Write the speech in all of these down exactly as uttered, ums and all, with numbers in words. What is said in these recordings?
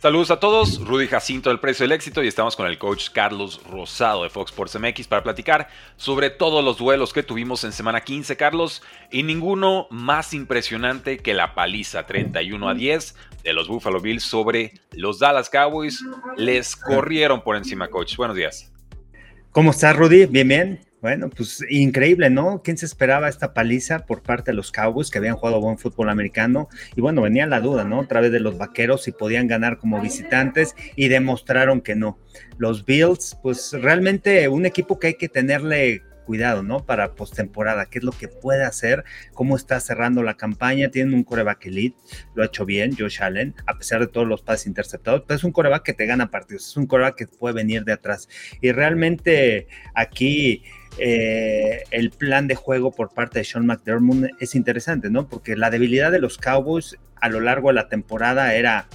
Saludos a todos, Rudy Jacinto del Precio del Éxito y estamos con el coach Carlos Rosado de Fox Sports M X para platicar sobre todos los duelos que tuvimos en semana quince, Carlos, y ninguno más impresionante que la paliza treinta y uno a diez de los Buffalo Bills sobre los Dallas Cowboys. Les corrieron por encima, coach. Buenos días. ¿Cómo estás, Rudy? Bien, bien. Bueno, pues increíble, ¿no? ¿Quién se esperaba esta paliza por parte de los Cowboys que habían jugado buen fútbol americano? Y bueno, venía la duda, ¿no? Otra vez de los vaqueros si podían ganar como visitantes y demostraron que no. Los Bills, pues realmente un equipo que hay que tenerle cuidado, ¿no? Para postemporada, qué es lo que puede hacer, cómo está cerrando la campaña. Tienen un coreback elite, lo ha hecho bien Josh Allen, a pesar de todos los pases interceptados, pero es un coreback que te gana partidos, es un coreback que puede venir de atrás. Y realmente aquí eh, el plan de juego por parte de Sean McDermott es interesante, ¿no? Porque la debilidad de los Cowboys a lo largo de la temporada era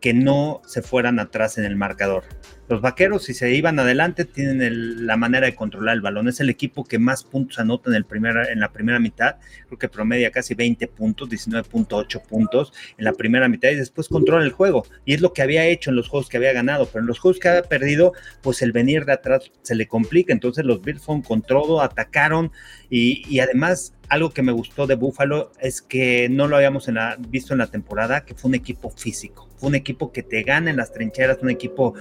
que no se fueran atrás en el marcador. Los vaqueros, si se iban adelante, tienen el, la manera de controlar el balón. Es el equipo que más puntos anota en, el primer, en la primera mitad. Creo que promedia casi veinte puntos, diecinueve punto ocho puntos en la primera mitad y después controla el juego. Y es lo que había hecho en los juegos que había ganado. Pero en los juegos que había perdido, pues el venir de atrás se le complica. Entonces los Bills fueron con todo, atacaron y, y además... Algo que me gustó de Buffalo es que no lo habíamos en la, visto en la temporada, que fue un equipo físico, fue un equipo que te gana en las trincheras, un equipo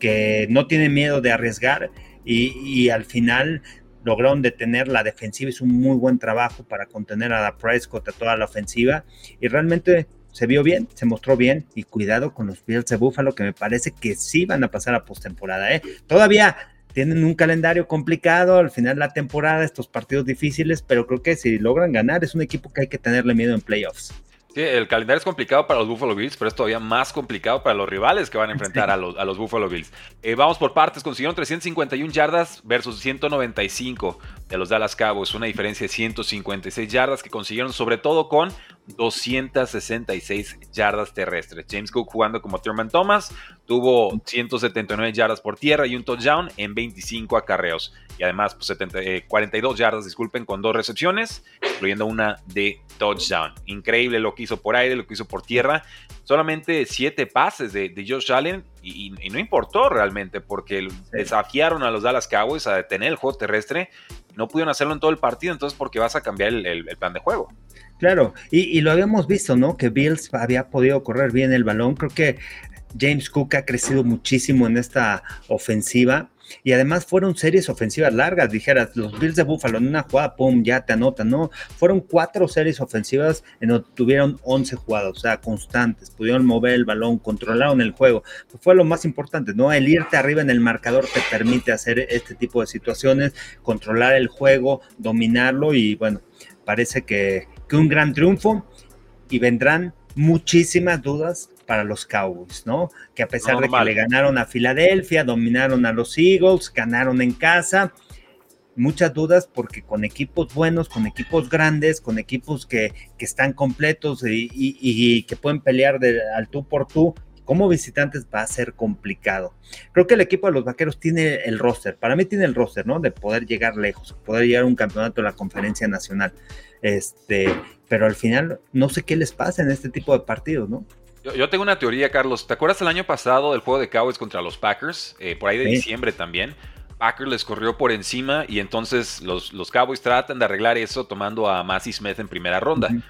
que no tiene miedo de arriesgar y, y al final lograron detener la defensiva. Hizo un muy buen trabajo para contener a Prescott, a toda la ofensiva y realmente se vio bien, se mostró bien y cuidado con los Bills de Buffalo que me parece que sí van a pasar a postemporada, ¿eh? Todavía tienen un calendario complicado, al final de la temporada, estos partidos difíciles, pero creo que si logran ganar, es un equipo que hay que tenerle miedo en playoffs. Sí, el calendario es complicado para los Buffalo Bills, pero es todavía más complicado para los rivales que van a enfrentar sí. a, los, a los Buffalo Bills. Eh, vamos por partes, consiguieron trescientas cincuenta y una yardas versus ciento noventa y cinco de los Dallas Cowboys, una diferencia de ciento cincuenta y seis yardas que consiguieron sobre todo con doscientas sesenta y seis yardas terrestres. James Cook jugando como Thurman Thomas, tuvo ciento setenta y nueve yardas por tierra y un touchdown en veinticinco acarreos. Y además pues, setenta, eh, cuarenta y dos yardas, disculpen, con dos recepciones, incluyendo una de touchdown. Increíble lo que hizo por aire, lo que hizo por tierra. Solamente siete pases de, de Josh Allen y, y, y no importó realmente porque sí. desafiaron a los Dallas Cowboys a detener el juego terrestre. No pudieron hacerlo en todo el partido, entonces porque vas a cambiar el, el, el plan de juego. Claro, y, y lo habíamos visto, ¿no? Que Bills había podido correr bien el balón. Creo que James Cook ha crecido muchísimo en esta ofensiva y además fueron series ofensivas largas. Dijeras, los Bills de Buffalo en una jugada, pum, ya te anotan, ¿no? Fueron cuatro series ofensivas en donde tuvieron once jugadas, o sea, constantes. Pudieron mover el balón, controlaron el juego. Pues fue lo más importante, ¿no? El irte arriba en el marcador te permite hacer este tipo de situaciones, controlar el juego, dominarlo y, bueno, parece que, que un gran triunfo y vendrán muchísimas dudas para los Cowboys, ¿no? Que a pesar Normal. de que le ganaron a Filadelfia, dominaron a los Eagles, ganaron en casa, muchas dudas porque con equipos buenos, con equipos grandes, con equipos que, que están completos y, y, y que pueden pelear de, al tú por tú, como visitantes va a ser complicado. Creo que el equipo de los vaqueros tiene el roster, para mí tiene el roster, ¿no? De poder llegar lejos, poder llegar a un campeonato de la Conferencia Nacional, este, pero al final no sé qué les pasa en este tipo de partidos, ¿no? Yo, yo tengo una teoría, Carlos. ¿Te acuerdas el año pasado del juego de Cowboys contra los Packers? Eh, por ahí de sí. diciembre también. Packers les corrió por encima y entonces los, los Cowboys tratan de arreglar eso tomando a Macy Smith en primera ronda. Uh-huh.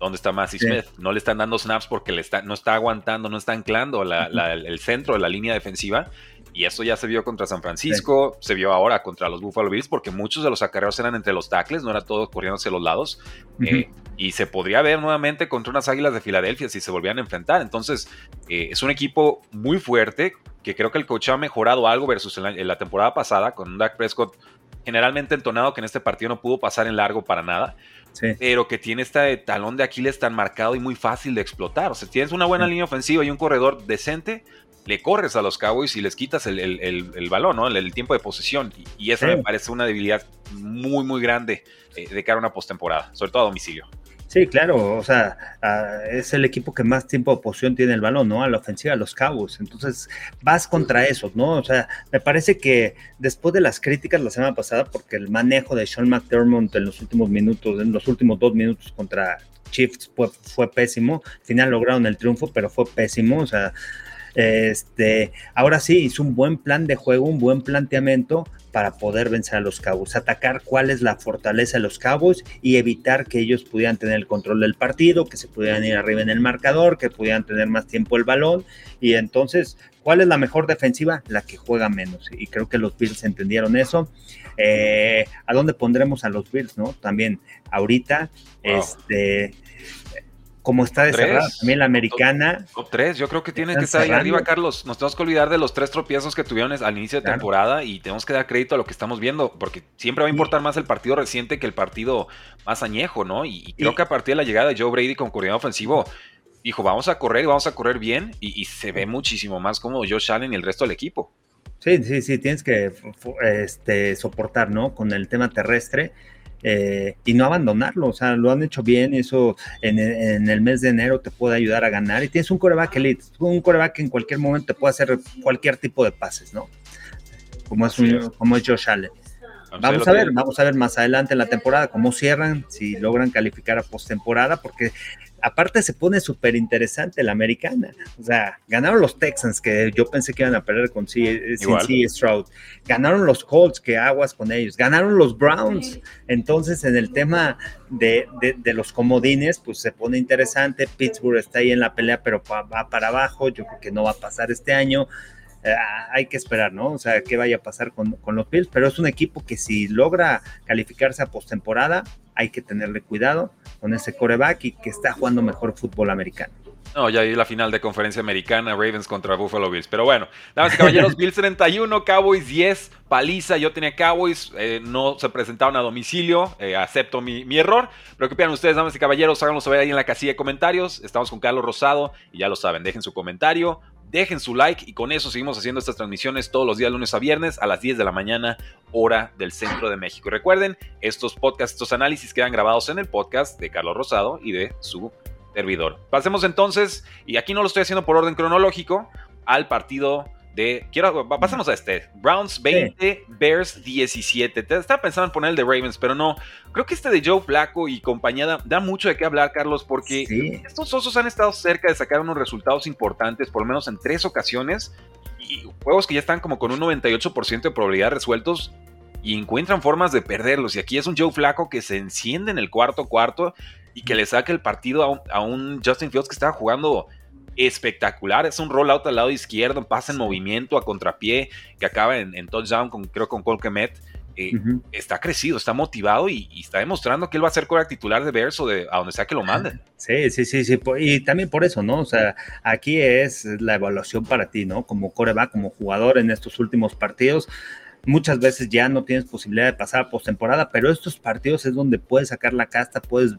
¿Dónde está Macy sí. Smith? No le están dando snaps porque le está, no está aguantando, no está anclando la, la, el centro de la línea defensiva. Y eso ya se vio contra San Francisco, sí. se vio ahora contra los Buffalo Bills, porque muchos de los acarreos eran entre los tackles, no era todo corriendo hacia los lados. Uh-huh. Eh, y se podría ver nuevamente contra unas Águilas de Filadelfia si se volvían a enfrentar. Entonces, eh, es un equipo muy fuerte, que creo que el coach ha mejorado algo versus en la, en la temporada pasada, con un Dak Prescott generalmente entonado, que en este partido no pudo pasar en largo para nada. Sí. Pero que tiene este talón de Aquiles tan marcado y muy fácil de explotar. O sea, tienes una buena sí. línea ofensiva y un corredor decente, le corres a los Cowboys y les quitas el, el, el, el balón, ¿no? El, el tiempo de posesión. Y, y esa sí. me parece una debilidad muy, muy grande eh, de cara a una postemporada, sobre todo a domicilio. Sí, claro, o sea, uh, es el equipo que más tiempo de posesión tiene el balón, ¿no? A la ofensiva, a los Cowboys. Entonces, vas contra esos, ¿no? O sea, me parece que después de las críticas la semana pasada, porque el manejo de Sean McDermott en los últimos minutos, en los últimos dos minutos contra Chiefs fue, fue pésimo. Al final lograron el triunfo, pero fue pésimo. O sea, este, ahora sí hizo un buen plan de juego, un buen planteamiento para poder vencer a los Cowboys, atacar cuál es la fortaleza de los Cowboys y evitar que ellos pudieran tener el control del partido, que se pudieran ir arriba en el marcador, que pudieran tener más tiempo el balón. Y entonces, ¿cuál es la mejor defensiva? La que juega menos, y creo que los Bills entendieron eso. Eh, ¿a dónde pondremos a los Bills, no? También ahorita, wow. este... como está de cerrada también la americana. Top tres, yo creo que tiene que estar cerrando ahí arriba, Carlos. Nos tenemos que olvidar de los tres tropiezos que tuvieron al inicio de claro. temporada, y tenemos que dar crédito a lo que estamos viendo, porque siempre va a importar más el partido reciente que el partido más añejo, ¿no? Y, y creo y, que a partir de la llegada de Joe Brady como coordinador ofensivo, dijo, vamos a correr y vamos a correr bien, y, y se ve muchísimo más como Josh Allen y el resto del equipo. Sí, sí, sí, tienes que este, soportar, ¿no? Con el tema terrestre. Eh, y no abandonarlo, o sea, lo han hecho bien, eso en, en el mes de enero te puede ayudar a ganar, y tienes un quarterback elite, un quarterback que en cualquier momento te puede hacer cualquier tipo de pases, ¿no? Como es, un, como es Josh Allen. Vamos a ver, vamos a ver más adelante en la temporada cómo cierran, si logran calificar a postemporada, porque aparte se pone súper interesante la americana. O sea, ganaron los Texans, que yo pensé que iban a perder con C, sin C. Stroud. Ganaron los Colts, que aguas con ellos. Ganaron los Browns. Entonces, en el tema de, de, de los comodines, pues se pone interesante. Pittsburgh está ahí en la pelea, pero va para abajo. Yo creo que no va a pasar este año. Eh, hay que esperar, ¿no? O sea, qué vaya a pasar con, con los Bills. Pero es un equipo que si logra calificarse a postemporada, hay que tenerle cuidado con ese quarterback y que está jugando mejor fútbol americano. No, ya vi la final de conferencia americana, Ravens contra Buffalo Bills. Pero bueno, damas y caballeros, Bills treinta y uno, Cowboys diez, paliza. Yo tenía Cowboys, eh, no se presentaron a domicilio, eh, acepto mi, mi error. Pero ¿qué opinan ustedes, damas y caballeros? Háganlo saber ahí en la casilla de comentarios. Estamos con Carlos Rosado y ya lo saben, dejen su comentario, dejen su like, y con eso seguimos haciendo estas transmisiones todos los días, lunes a viernes, a las diez de la mañana, hora del centro de México. Y recuerden, estos podcasts, estos análisis quedan grabados en el podcast de Carlos Rosado y de su servidor. Pasemos entonces, y aquí no lo estoy haciendo por orden cronológico, al partido de... Quiero, pasemos a este. Browns veinte, sí. Bears diecisiete. Estaba pensando en poner el de Ravens, pero no. Creo que este de Joe Flacco y compañía da, da mucho de qué hablar, Carlos, porque sí. estos osos han estado cerca de sacar unos resultados importantes, por lo menos en tres ocasiones, y juegos que ya están como con un noventa y ocho por ciento de probabilidad resueltos, y encuentran formas de perderlos. Y aquí es un Joe Flacco que se enciende en el cuarto cuarto y que le saca el partido a un, a un Justin Fields que estaba jugando espectacular. Es un rollout al lado izquierdo, un pase en movimiento a contrapié que acaba en, en touchdown, con, creo con Cole Kmet. Eh, uh-huh. Está crecido, está motivado y, y está demostrando que él va a ser quarterback titular de Bears o de a donde sea que lo manden. Sí, sí, sí, sí, y también por eso, ¿no? O sea, aquí es la evaluación para ti, ¿no? Como quarterback, como jugador en estos últimos partidos. Muchas veces ya no tienes posibilidad de pasar a postemporada, pero estos partidos es donde puedes sacar la casta, puedes...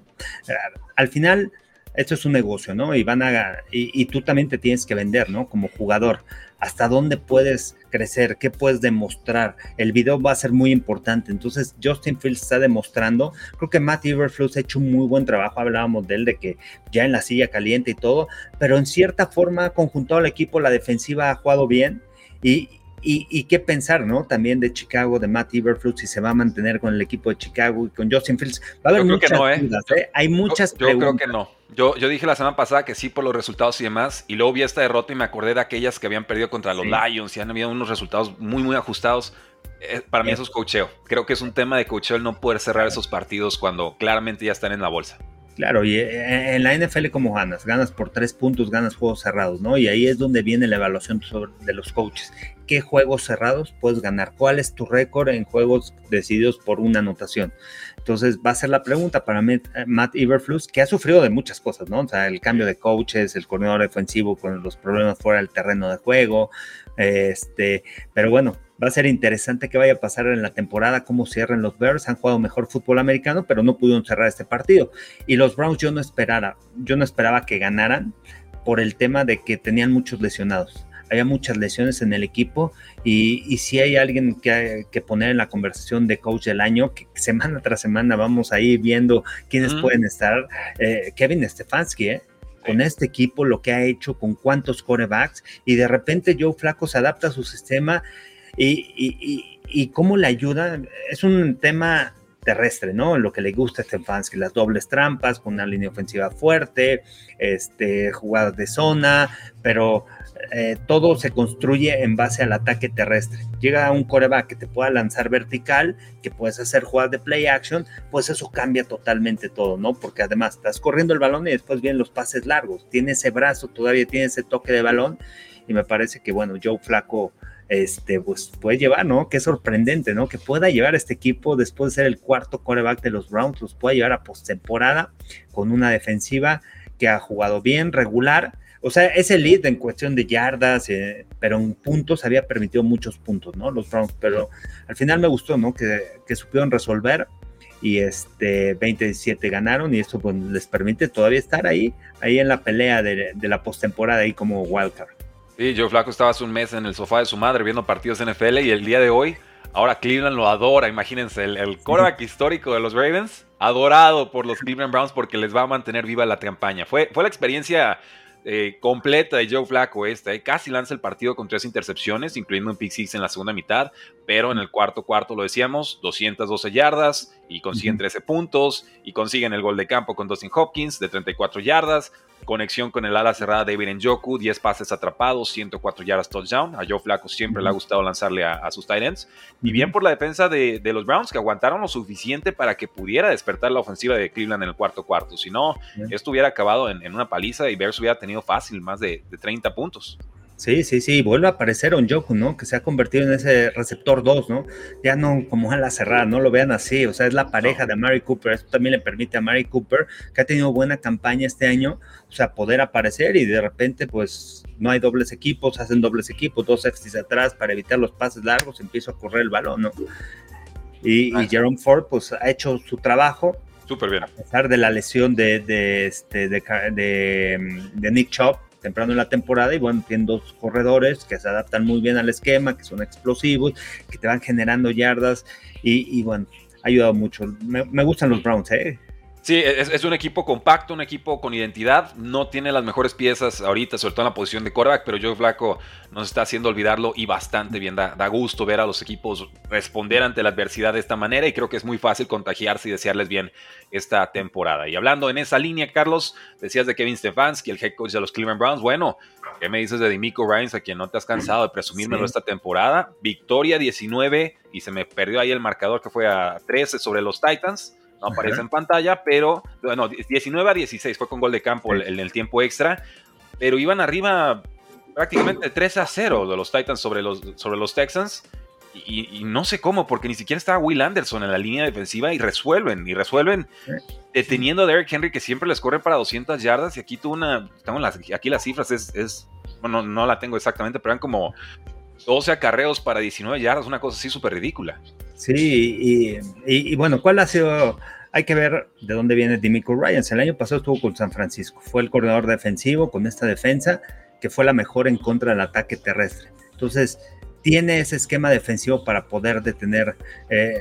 Al final, esto es un negocio, ¿no? Y, van a, y, y tú también te tienes que vender, ¿no? Como jugador. ¿Hasta dónde puedes crecer? ¿Qué puedes demostrar? El video va a ser muy importante. Entonces, Justin Fields está demostrando. Creo que Matt Eberflus ha hecho un muy buen trabajo. Hablábamos de él, de que ya en la silla caliente y todo, pero en cierta forma, conjuntado al equipo, la defensiva ha jugado bien y... Y, y qué pensar, ¿no? También de Chicago, de Matt Eberflus, si se va a mantener con el equipo de Chicago y con Justin Fields. Va a haber muchas no, ¿eh? dudas, ¿eh? Hay muchas yo, yo preguntas. Yo creo que no. Yo, yo dije la semana pasada que sí por los resultados y demás, y luego vi esta derrota y me acordé de aquellas que habían perdido contra los sí. Lions y han habido unos resultados muy, muy ajustados. Eh, para mí sí. eso es coacheo. Creo que es un tema de coacheo el no poder cerrar esos partidos cuando claramente ya están en la bolsa. Claro, y en la N F L como ganas, ganas por tres puntos, ganas juegos cerrados, ¿no? Y ahí es donde viene la evaluación sobre, de los coaches. ¿Qué juegos cerrados puedes ganar? ¿Cuál es tu récord en juegos decididos por una anotación? Entonces va a ser la pregunta para Matt Eberflus, que ha sufrido de muchas cosas, ¿no? O sea, el cambio de coaches, el coordinador defensivo con los problemas fuera del terreno de juego, este, pero bueno. Va a ser interesante qué vaya a pasar en la temporada, cómo cierren los Bears. Han jugado mejor fútbol americano, pero no pudieron cerrar este partido. Y los Browns yo no esperara, yo no esperaba que ganaran por el tema de que tenían muchos lesionados. Había muchas lesiones en el equipo y, y si hay alguien que, que poner en la conversación de coach del año, que semana tras semana vamos ahí viendo quiénes uh-huh. pueden estar. Eh, Kevin Stefanski, ¿eh? Con este equipo, lo que ha hecho, con cuántos quarterbacks, y de repente Joe Flacco se adapta a su sistema. Y, y, y, y cómo le ayuda, es un tema terrestre, ¿no? Lo que le gusta a Stefanski, las dobles trampas, con una línea ofensiva fuerte, este, jugadas de zona, pero eh, todo se construye en base al ataque terrestre. Llega un quarterback que te pueda lanzar vertical, que puedes hacer jugadas de play action, pues eso cambia totalmente todo, ¿no? Porque además estás corriendo el balón y después vienen los pases largos, tiene ese brazo, todavía tiene ese toque de balón, y me parece que, bueno, Joe Flacco Este, pues puede llevar, ¿no? Qué sorprendente, ¿no? Que pueda llevar a este equipo después de ser el cuarto quarterback de los Browns, los pueda llevar a postemporada con una defensiva que ha jugado bien, regular. O sea, es el lead en cuestión de yardas, eh, pero en puntos había permitido muchos puntos, ¿no? Los Browns, pero al final me gustó, ¿no? Que, que supieron resolver y este veinte diecisiete ganaron, y esto pues les permite todavía estar ahí, ahí en la pelea de, de la postemporada, ahí como wildcard. Sí, Joe Flacco estaba hace un mes en el sofá de su madre viendo partidos N F L, y el día de hoy, ahora Cleveland lo adora. Imagínense, el, el quarterback histórico de los Ravens, adorado por los Cleveland Browns porque les va a mantener viva la campaña. Fue, fue la experiencia eh, completa de Joe Flacco esta. Eh. Casi lanza el partido con tres intercepciones, incluyendo un pick six en la segunda mitad, pero en el cuarto cuarto, lo decíamos, doscientas doce yardas y consiguen trece puntos y consiguen el gol de campo con Dustin Hopkins de treinta y cuatro yardas. Conexión con el ala cerrada David Njoku, diez pases atrapados, ciento cuatro yardas touchdown. A Joe Flacco siempre le ha gustado lanzarle a, a sus tight ends. Y bien por la defensa de, de los Browns, que aguantaron lo suficiente para que pudiera despertar la ofensiva de Cleveland en el cuarto cuarto. Si no, bien, esto hubiera acabado en, en una paliza y Bears hubiera tenido fácil más de, de treinta puntos. Sí, sí, sí, vuelve a aparecer Njoku, ¿no? Que se ha convertido en ese receptor dos, ¿no? Ya no como ala cerrada, no lo vean así, o sea, es la pareja de Amari Cooper. Esto también le permite a Amari Cooper, que ha tenido buena campaña este año, o sea, poder aparecer, y de repente, pues, no hay dobles equipos, hacen dobles equipos, dos safeties atrás para evitar los pases largos, empieza a correr el balón, ¿no? Y, y Jerome Ford, pues, ha hecho su trabajo. Súper bien. A pesar de la lesión de, de, este, de, de, de Nick Chubb temprano en la temporada, y bueno, tienen dos corredores que se adaptan muy bien al esquema, que son explosivos, que te van generando yardas, y, y bueno, ha ayudado mucho. Me, me gustan los Browns, ¿eh? Sí, es, es un equipo compacto, un equipo con identidad. No tiene las mejores piezas ahorita, sobre todo en la posición de quarterback, pero Joe Flacco nos está haciendo olvidarlo, y bastante bien. Da, da gusto ver a los equipos responder ante la adversidad de esta manera, y creo que es muy fácil contagiarse y desearles bien esta temporada. Y hablando en esa línea, Carlos, decías de Kevin Stefanski, el head coach de los Cleveland Browns. Bueno, ¿qué me dices de DeMeco Ryans, a quien no te has cansado de presumírmelo sí. esta temporada? Victoria diecinueve, y se me perdió ahí el marcador, que fue a trece sobre los Titans. No aparece Ajá. en pantalla, pero bueno, diecinueve a dieciséis fue con gol de campo en el, el tiempo extra, pero iban arriba prácticamente tres a cero de los Titans sobre los, sobre los Texans, y, y no sé cómo, porque ni siquiera estaba Will Anderson en la línea defensiva, y resuelven, y resuelven deteniendo a Derrick Henry, que siempre les corre para doscientas yardas, y aquí tuvo una, las, aquí las cifras es, es, bueno, no la tengo exactamente, pero eran como doce acarreos para diecinueve yardas, una cosa así súper ridícula. Sí, y, y, y bueno, ¿cuál ha sido? Hay que ver de dónde viene DeMeco Ryans. El año pasado estuvo con San Francisco, fue el coordinador defensivo con esta defensa que fue la mejor en contra del ataque terrestre. Entonces, tiene ese esquema defensivo para poder detener eh,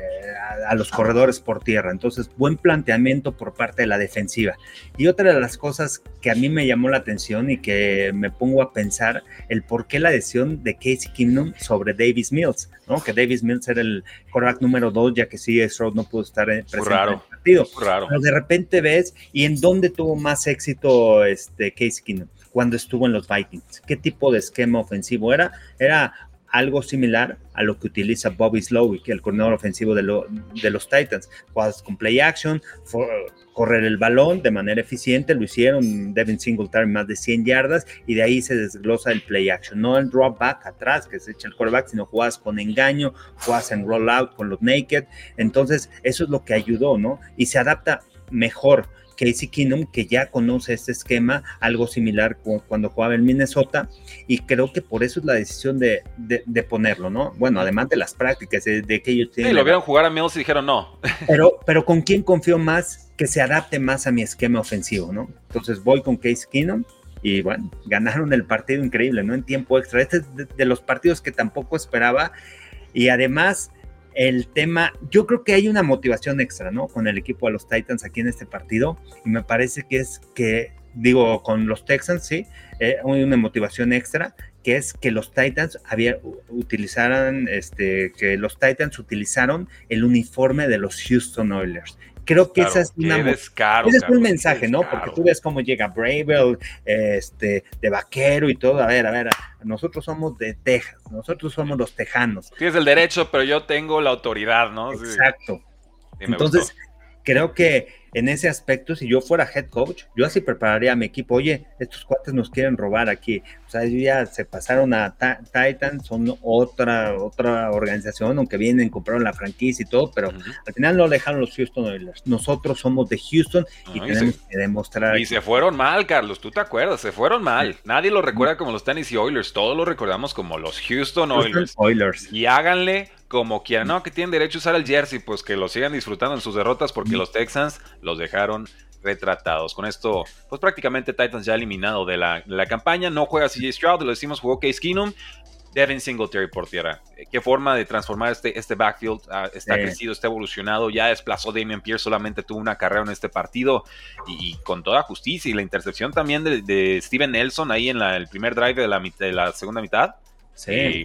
a, a los corredores por tierra. Entonces, buen planteamiento por parte de la defensiva. Y otra de las cosas que a mí me llamó la atención y que me pongo a pensar, el por qué la decisión de Casey Keenum sobre Davis Mills, ¿no? Que Davis Mills era el quarterback número dos, ya que sí, Stroud no pudo estar presente raro, en el partido. Raro. Pero de repente ves, ¿y en dónde tuvo más éxito este Casey Keenum? Cuando estuvo en los Vikings. ¿Qué tipo de esquema ofensivo era? Era algo similar a lo que utiliza Bobby Slowick, el coordinador ofensivo de, lo, de los Titans. Jugadas con play action, for, correr el balón de manera eficiente, lo hicieron Devin Singletary más de cien yardas, y de ahí se desglosa el play action, no el drop back atrás que se echa el quarterback, sino jugadas con engaño, jugadas en roll out con los naked. Entonces eso es lo que ayudó, ¿no? Y se adapta mejor Casey Keenum, que ya conoce este esquema, algo similar cuando jugaba en Minnesota, y creo que por eso es la decisión de, de, de ponerlo, ¿no? Bueno, además de las prácticas, de, de que ellos tienen... Sí, lo vieron jugar a Mills y dijeron no. Pero, pero ¿con quién confío más que se adapte más a mi esquema ofensivo, no? Entonces voy con Casey Keenum, y bueno, ganaron el partido increíble, ¿no? En tiempo extra. Este es de, de los partidos que tampoco esperaba, y además... El tema, yo creo que hay una motivación extra, ¿no? Con el equipo de los Titans aquí en este partido, y me parece que es que, digo, con los Texans, sí, eh, hay una motivación extra que es que los Titans había, utilizaran, este, que los Titans utilizaron el uniforme de los Houston Oilers. Creo que claro, esa es una... Descaro, ese es un mensaje, ¿no? Porque tú ves cómo llega Bravel, este, de vaquero y todo. A ver, a ver, nosotros somos de Texas, nosotros somos los tejanos. Tienes el derecho, pero yo tengo la autoridad, ¿no? Exacto. Sí. Entonces, creo que en ese aspecto, si yo fuera head coach, yo así prepararía a mi equipo. Oye, estos cuates nos quieren robar aquí. O sea, ellos ya se pasaron a ta- Titans, son otra otra organización, aunque vienen, compraron la franquicia y todo, pero uh-huh. al final no dejaron los Houston Oilers. Nosotros somos de Houston y uh-huh, tenemos y se, que demostrar. Y se fueron mal, Carlos, tú te acuerdas, se fueron mal. Sí. Nadie los recuerda como los Tennessee Oilers, todos los recordamos como los Houston Oilers. Houston Oilers. Y háganle como quieran, no, que tienen derecho a usar el jersey, pues que lo sigan disfrutando en sus derrotas, porque los Texans los dejaron retratados. Con esto, pues prácticamente Titans ya eliminado de la, de la campaña. No juega C J Stroud, lo decimos, jugó Casey Keenum, Devin Singletary por tierra. Qué forma de transformar este, este backfield. Uh, está sí. crecido, está evolucionado, ya desplazó Damian Pierce, solamente tuvo una carrera en este partido, y, y con toda justicia. Y la intercepción también de, de Steven Nelson ahí en la, el primer drive de la, de la segunda mitad. Sí. Y,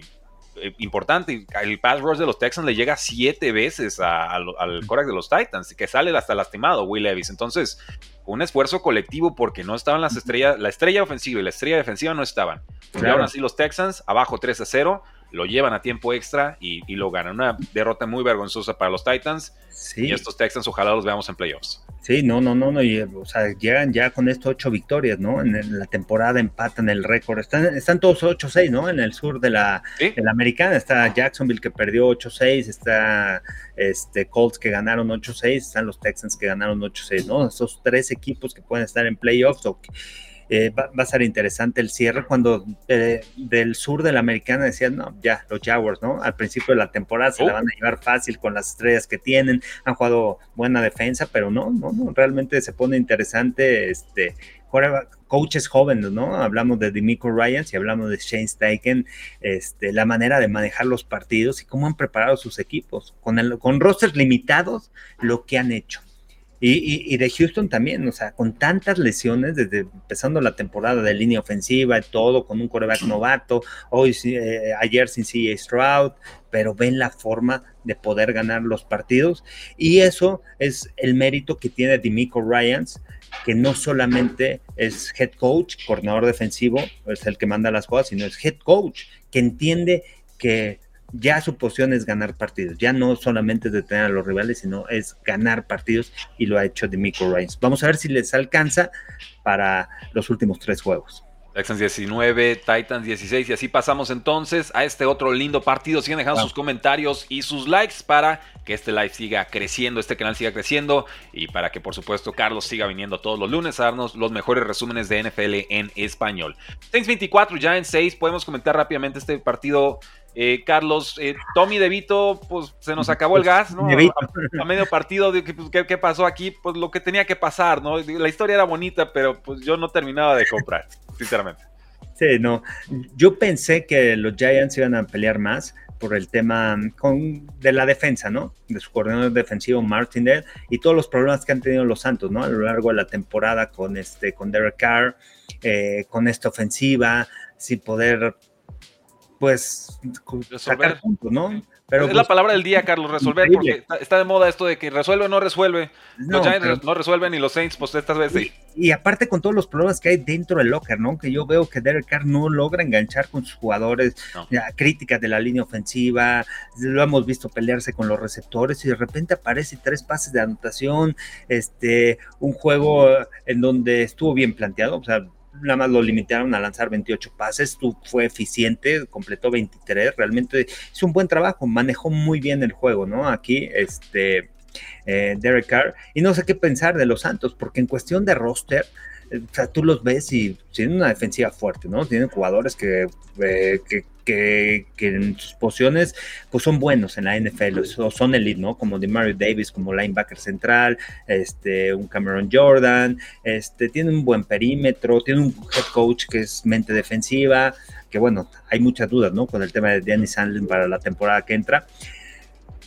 importante, el pass rush de los Texans le llega siete veces a, a, al quarterback de los Titans, que sale hasta lastimado Will Levis. Entonces, un esfuerzo colectivo, porque no estaban las estrellas, la estrella ofensiva y la estrella defensiva no estaban. Claro. Y aún así los Texans, abajo tres a cero, lo llevan a tiempo extra y, y lo ganan. Una derrota muy vergonzosa para los Titans. Sí. Y estos Texans, ojalá los veamos en playoffs. Sí, no, no, no, no. Y, o sea, llegan ya con estas ocho victorias, ¿no? En, en la temporada empatan el récord. Están, están todos ocho seis, ¿no? En el sur de la, ¿sí? de la americana. Está Jacksonville, que perdió ocho seis. Está este, Colts, que ganaron ocho seis. Están los Texans, que ganaron ocho seis, ¿no? Esos tres equipos que pueden estar en playoffs. O que, Eh, va, va a ser interesante el cierre cuando eh, del sur de la americana decían, no, ya, los Jaguars, ¿no? Al principio de la temporada se oh. la van a llevar fácil con las estrellas que tienen, han jugado buena defensa, pero no, no, no, realmente se pone interesante, este, coaches jóvenes, ¿no? Hablamos de DeMeco Ryans y hablamos de Shane Steichen, este, la manera de manejar los partidos y cómo han preparado sus equipos, con, el, con rosters limitados, lo que han hecho. Y, y, y de Houston también, o sea, con tantas lesiones, desde empezando la temporada de línea ofensiva y todo, con un quarterback novato, hoy eh, ayer sin C J Stroud, pero ven la forma de poder ganar los partidos, y eso es el mérito que tiene DeMeco Ryans, que no solamente es head coach, coordinador defensivo, es el que manda las jugadas, sino es head coach, que entiende que ya su posición es ganar partidos, ya no solamente es detener a los rivales, sino es ganar partidos, y lo ha hecho DeMeco Ryans. Vamos a ver si les alcanza para los últimos tres juegos. Texans diecinueve, Titans dieciséis, y así pasamos entonces a este otro lindo partido. Sigan dejando wow. sus comentarios y sus likes para que este live siga creciendo, este canal siga creciendo, y para que por supuesto Carlos siga viniendo todos los lunes a darnos los mejores resúmenes de N F L en español. Saints veinticuatro, Giants seis, podemos comentar rápidamente este partido. Eh, Carlos, eh, Tommy DeVito, pues se nos acabó el gas, ¿no? A, a medio partido, ¿qué, ¿qué pasó aquí? Pues lo que tenía que pasar, ¿no? La historia era bonita, pero pues yo no terminaba de comprar, sinceramente. Sí, no. Yo pensé que los Giants iban a pelear más por el tema con, de la defensa, ¿no? De su coordinador defensivo, Martindale, y todos los problemas que han tenido los Santos, ¿no? A lo largo de la temporada con, este, con Derek Carr, eh, con esta ofensiva, sin poder... pues resolver. Sacar puntos, ¿no? Pero es pues, la palabra del día, Carlos, resolver, increíble. Porque está, está de moda esto de que resuelve o no resuelve. No, los Giants pero, no resuelven, y los Saints, pues estas veces sí. Y, y aparte con todos los problemas que hay dentro del locker, ¿no? Que yo veo que Derek Carr no logra enganchar con sus jugadores, no. ya, críticas de la línea ofensiva, lo hemos visto pelearse con los receptores, y de repente aparecen tres pases de anotación, este, un juego en donde estuvo bien planteado, o sea, nada más lo limitaron a lanzar veintiocho pases, fue eficiente, completó veintitrés, realmente hizo un buen trabajo, manejó muy bien el juego, ¿no? Aquí, este, eh, Derek Carr, y no sé qué pensar de los Santos, porque en cuestión de roster, eh, o sea, tú los ves y tienen una defensiva fuerte, ¿no? Tienen jugadores que, eh, que, que, que en sus posiciones, pues son buenos en la N F L, o son elite, ¿no? Como DeMario Davis, como linebacker central, este, un Cameron Jordan, este, tienen un buen perímetro, tienen un head coach que es mente defensiva, que bueno, hay muchas dudas, ¿no? Con el tema de Danny Sandlin para la temporada que entra,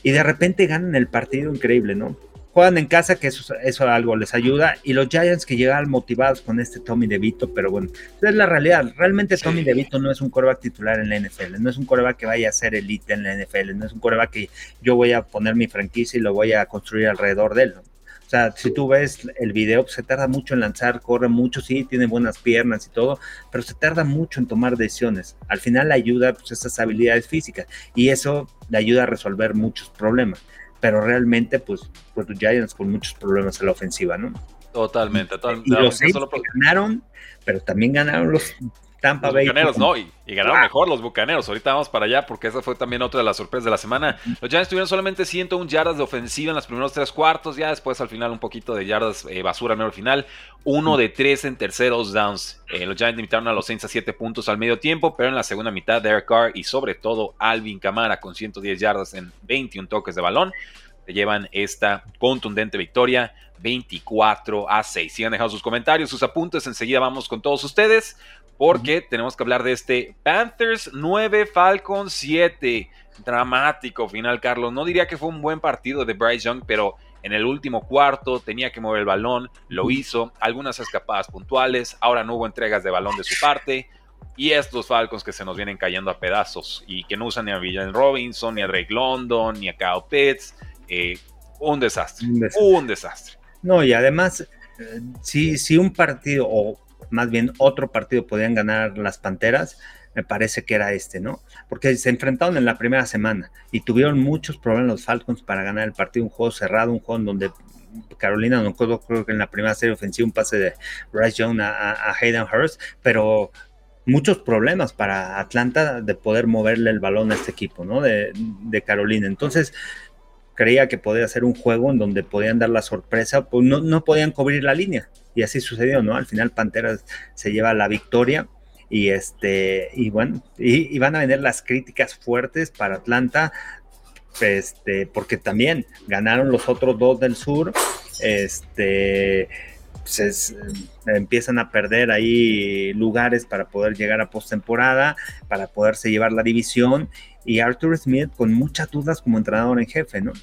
y de repente ganan el partido, increíble, ¿no? juegan en casa, que eso, eso algo les ayuda, y los Giants que llegan motivados con este Tommy DeVito, pero bueno, esa es la realidad. Realmente Tommy sí. DeVito no es un quarterback titular en la N F L, no es un quarterback que vaya a ser elite en la N F L, no es un quarterback que yo voy a poner mi franquicia y lo voy a construir alrededor de él, ¿no? O sea, si tú ves el video, pues se tarda mucho en lanzar, corre mucho, sí, tiene buenas piernas y todo, pero se tarda mucho en tomar decisiones. Al final le ayuda, pues, esas habilidades físicas, y eso le ayuda a resolver muchos problemas. Pero realmente, pues, pues los Giants con muchos problemas en la ofensiva, ¿no? Totalmente. totalmente. Y los solo... ganaron, pero también ganaron los Tampa Bay. Los Bucaneros, ¿no? Y, y ganaron wow. mejor los Bucaneros. Ahorita vamos para allá porque esa fue también otra de las sorpresas de la semana. Los Giants tuvieron solamente ciento una yardas de ofensiva en los primeros tres cuartos, ya después al final un poquito de yardas eh, basura al final. Uno de tres en terceros downs. Eh, los Giants limitaron a los Saints a siete puntos al medio tiempo, pero en la segunda mitad Derek Carr y sobre todo Alvin Kamara con ciento diez yardas en veintiún toques de balón se llevan esta contundente victoria veinticuatro a seis. Sigan dejando sus comentarios, sus apuntes, enseguida vamos con todos ustedes porque tenemos que hablar de este Panthers nueve, Falcons siete. Dramático final, Carlos. No diría que fue un buen partido de Bryce Young, pero en el último cuarto tenía que mover el balón, lo hizo, algunas escapadas puntuales, ahora no hubo entregas de balón de su parte. Y estos Falcons que se nos vienen cayendo a pedazos y que no usan ni a Villan Robinson, ni a Drake London, ni a Kyle Pitts. Eh, un desastre, un desastre. Un desastre. No, y además, eh, si, si un partido, o más bien otro partido, podían ganar las Panteras, me parece que era este, ¿no? Porque se enfrentaron en la primera semana y tuvieron muchos problemas los Falcons para ganar el partido, un juego cerrado, un juego en donde Carolina no acuerdo, creo que en la primera serie ofensiva, un pase de Bryce Young a, a Hayden Hurst, pero muchos problemas para Atlanta de poder moverle el balón a este equipo, ¿no? De, de Carolina. Entonces, creía que podía ser un juego en donde podían dar la sorpresa, pues no, no podían cubrir la línea, y así sucedió, ¿no? Al final Panteras se lleva la victoria, y este, y bueno, y, y van a venir las críticas fuertes para Atlanta, este, porque también ganaron los otros dos del sur, este... Se, se, empiezan a perder ahí lugares para poder llegar a postemporada, para poderse llevar la división, y Arthur Smith con muchas dudas como entrenador en jefe, ¿no?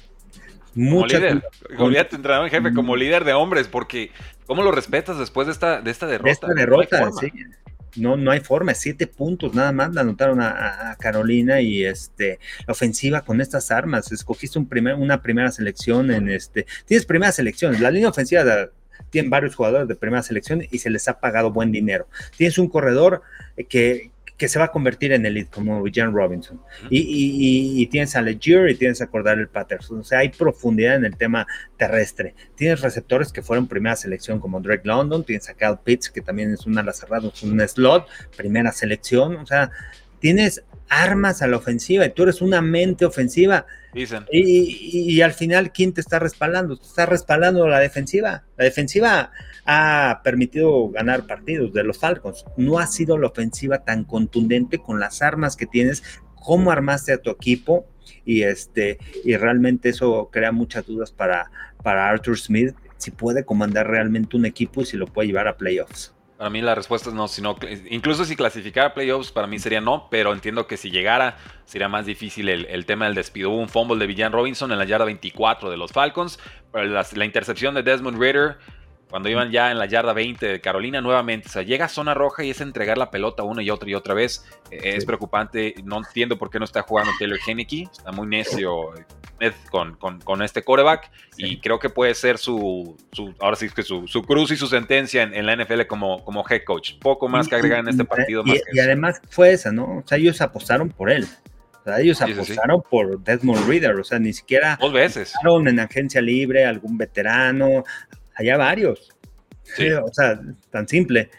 Muchas dudas. Olvídate, entrenador en jefe, como líder de hombres, porque ¿cómo lo respetas después de esta, de esta derrota? De esta derrota, no sí. No, no hay forma, siete puntos nada más la anotaron a, a Carolina, y este, la ofensiva con estas armas, escogiste un primer, una primera selección en este, tienes primeras selecciones, la línea ofensiva de tienen varios jugadores de primera selección y se les ha pagado buen dinero. Tienes un corredor que, que se va a convertir en elite, como Villan Robinson. Y, y, y, y tienes a Legier y tienes a Cordarrelle Patterson. O sea, hay profundidad en el tema terrestre. Tienes receptores que fueron primera selección, como Drake London. Tienes a Kyle Pitts, que también es un ala cerrado, es un slot, primera selección. O sea, tienes armas a la ofensiva, y tú eres una mente ofensiva. Dicen. Y, y, y al final, ¿quién te está respaldando? Te está respaldando la defensiva. La defensiva ha permitido ganar partidos de los Falcons. No ha sido la ofensiva tan contundente con las armas que tienes, cómo armaste a tu equipo, y este, y realmente eso crea muchas dudas para, para Arthur Smith, si puede comandar realmente un equipo y si lo puede llevar a playoffs. Para mí la respuesta es no, sino, incluso si clasificara a playoffs para mí sería no, pero entiendo que si llegara sería más difícil el, el tema del despido. Hubo un fumble de Villan Robinson en la yarda veinticuatro de los Falcons, pero la, la intercepción de Desmond Ridder cuando iban ya en la yarda veinte de Carolina nuevamente, o sea, llega a zona roja y es entregar la pelota una y otra y otra vez. Eh, sí. Es preocupante, no entiendo por qué no está jugando Taylor Heinicke, está muy necio con, con, con este quarterback, sí. Y creo que puede ser su, su ahora sí es que su, su cruz y su sentencia en, en la N F L como, como head coach. Poco más que agregar en este partido. Y, más y, y además fue esa, ¿no? O sea, ellos apostaron por él. O sea, ellos sí, apostaron sí. por Desmond Ridder, o sea, ni siquiera dos veces apostaron en agencia libre, algún veterano. Allá varios, sí. Sí, o sea, tan simple.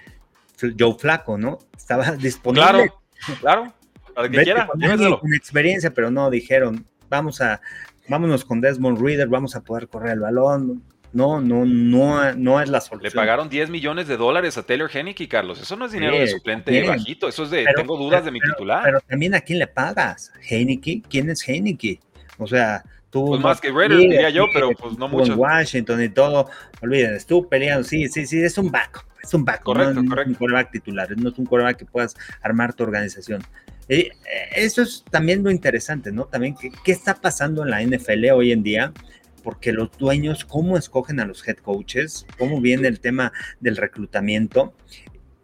Joe Flacco, ¿no? Estaba disponible. Claro, claro, para que quiera, con experiencia, pero no, dijeron, vamos a, vámonos con Desmond Ridder, vamos a poder correr el balón. No, no, no, no es la solución. Le pagaron diez millones de dólares a Taylor Heinicke, Carlos. Eso no es dinero sí, de suplente bien. Bajito, eso es de, pero, tengo dudas pero, de mi pero, titular. Pero también, ¿a quién le pagas? ¿Heinicke? ¿Quién es Heinicke? O sea... Tú, pues más que Raiders, diría yo, pero pues no mucho. Washington y todo, olvídense, tú peleando, sí, sí, sí, es un backup, es un backup, correcto, no, correcto. No es un quarterback titular, no es un quarterback que puedas armar tu organización. Y eso es también lo interesante, ¿no? También, ¿qué, qué está pasando en la N F L hoy en día? porque los dueños, cómo escogen a los head coaches, cómo viene el tema del reclutamiento,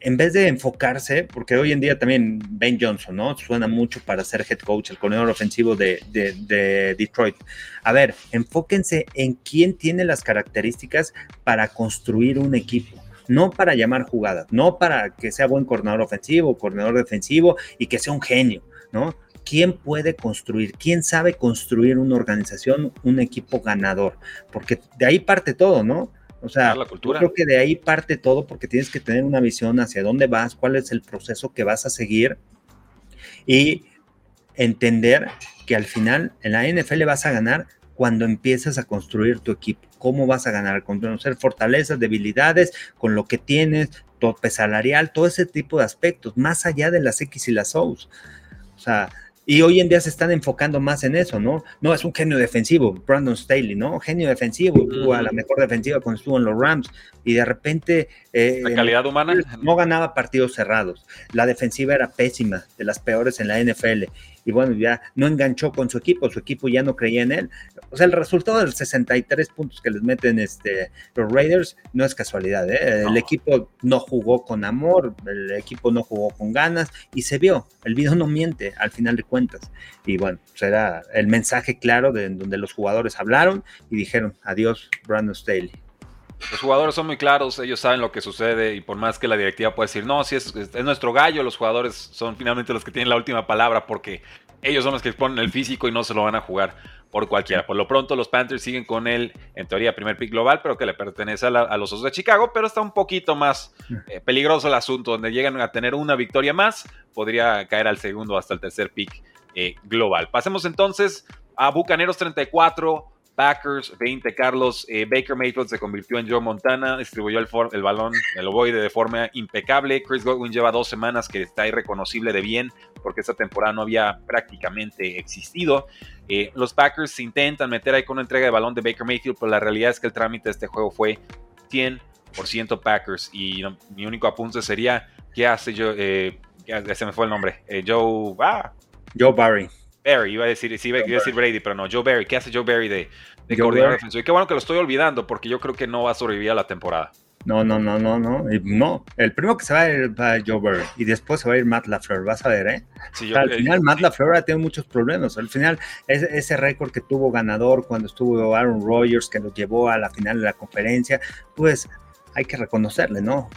en vez de enfocarse, porque hoy en día también Ben Johnson, ¿no? Suena mucho para ser head coach, el coordinador ofensivo de, de, de Detroit. A ver, enfóquense en quién tiene las características para construir un equipo, no para llamar jugadas, no para que sea buen coordinador ofensivo, coordinador defensivo y que sea un genio, ¿no? ¿Quién puede construir? ¿Quién sabe construir una organización, un equipo ganador? Porque de ahí parte todo, ¿no? O sea, la cultura. Yo creo que de ahí parte todo, porque tienes que tener una visión hacia dónde vas, cuál es el proceso que vas a seguir y entender que al final en la N F L vas a ganar cuando empiezas a construir tu equipo. ¿Cómo vas a ganar? Con conocer fortalezas, debilidades, con lo que tienes, tope salarial, todo ese tipo de aspectos, más allá de las X y las O's. O sea, y hoy en día se están enfocando más en eso, ¿no? No, es un genio defensivo, Brandon Staley, ¿no? Genio defensivo, tuvo a la mejor defensiva cuando estuvo en los Rams, y de repente... Eh, la calidad humana. No ganaba partidos cerrados, la defensiva era pésima, de las peores en la N F L, y bueno, ya no enganchó con su equipo, su equipo ya no creía en él. O sea, el resultado de los sesenta y tres puntos que les meten este, los Raiders no es casualidad, ¿eh? No. El equipo no jugó con amor, el equipo no jugó con ganas, y se vio, el video no miente, al final de cuentas. Y bueno, será el mensaje claro de donde los jugadores hablaron y dijeron adiós Brandon Staley. Los jugadores son muy claros, ellos saben lo que sucede, y por más que la directiva pueda decir no, si es, es nuestro gallo, los jugadores son finalmente los que tienen la última palabra, porque ellos son los que exponen el físico y no se lo van a jugar por cualquiera. Por lo pronto los Panthers siguen con el, en teoría, primer pick global, pero que le pertenece a, la, a los Osos de Chicago, pero está un poquito más eh, peligroso el asunto, donde llegan a tener una victoria más, podría caer al segundo hasta el tercer pick eh, global. Pasemos entonces a Bucaneros treinta y cuatro, Packers veinte. Carlos, eh, Baker Mayfield se convirtió en Joe Montana, distribuyó el, for- el balón, el ovoide de forma impecable. Chris Godwin lleva dos semanas que está irreconocible de bien, porque esta temporada no había prácticamente existido. Eh, los Packers se intentan meter ahí con una entrega de balón de Baker Mayfield, pero la realidad es que el trámite de este juego fue cien por ciento Packers, y no, mi único apunte sería, ¿qué hace Joe? Eh, se me fue el nombre, eh, Joe... Ah. Joe Barry. Barry, iba a decir, sí, iba a decir Brady, pero no, Joe Barry. ¿Qué hace Joe Barry de, de coordinador defensivo? Y qué bueno que lo estoy olvidando, porque yo creo que no va a sobrevivir a la temporada. No, no, no, no, no, no. El primero que se va a ir va a Joe Barry, y después se va a ir Matt LaFleur, vas a ver, ¿eh? Sí, yo, al final eh, Matt LaFleur ha tenido muchos problemas. Al final es, ese récord que tuvo ganador cuando estuvo Aaron Rodgers, que lo llevó a la final de la conferencia, pues hay que reconocerle, ¿no?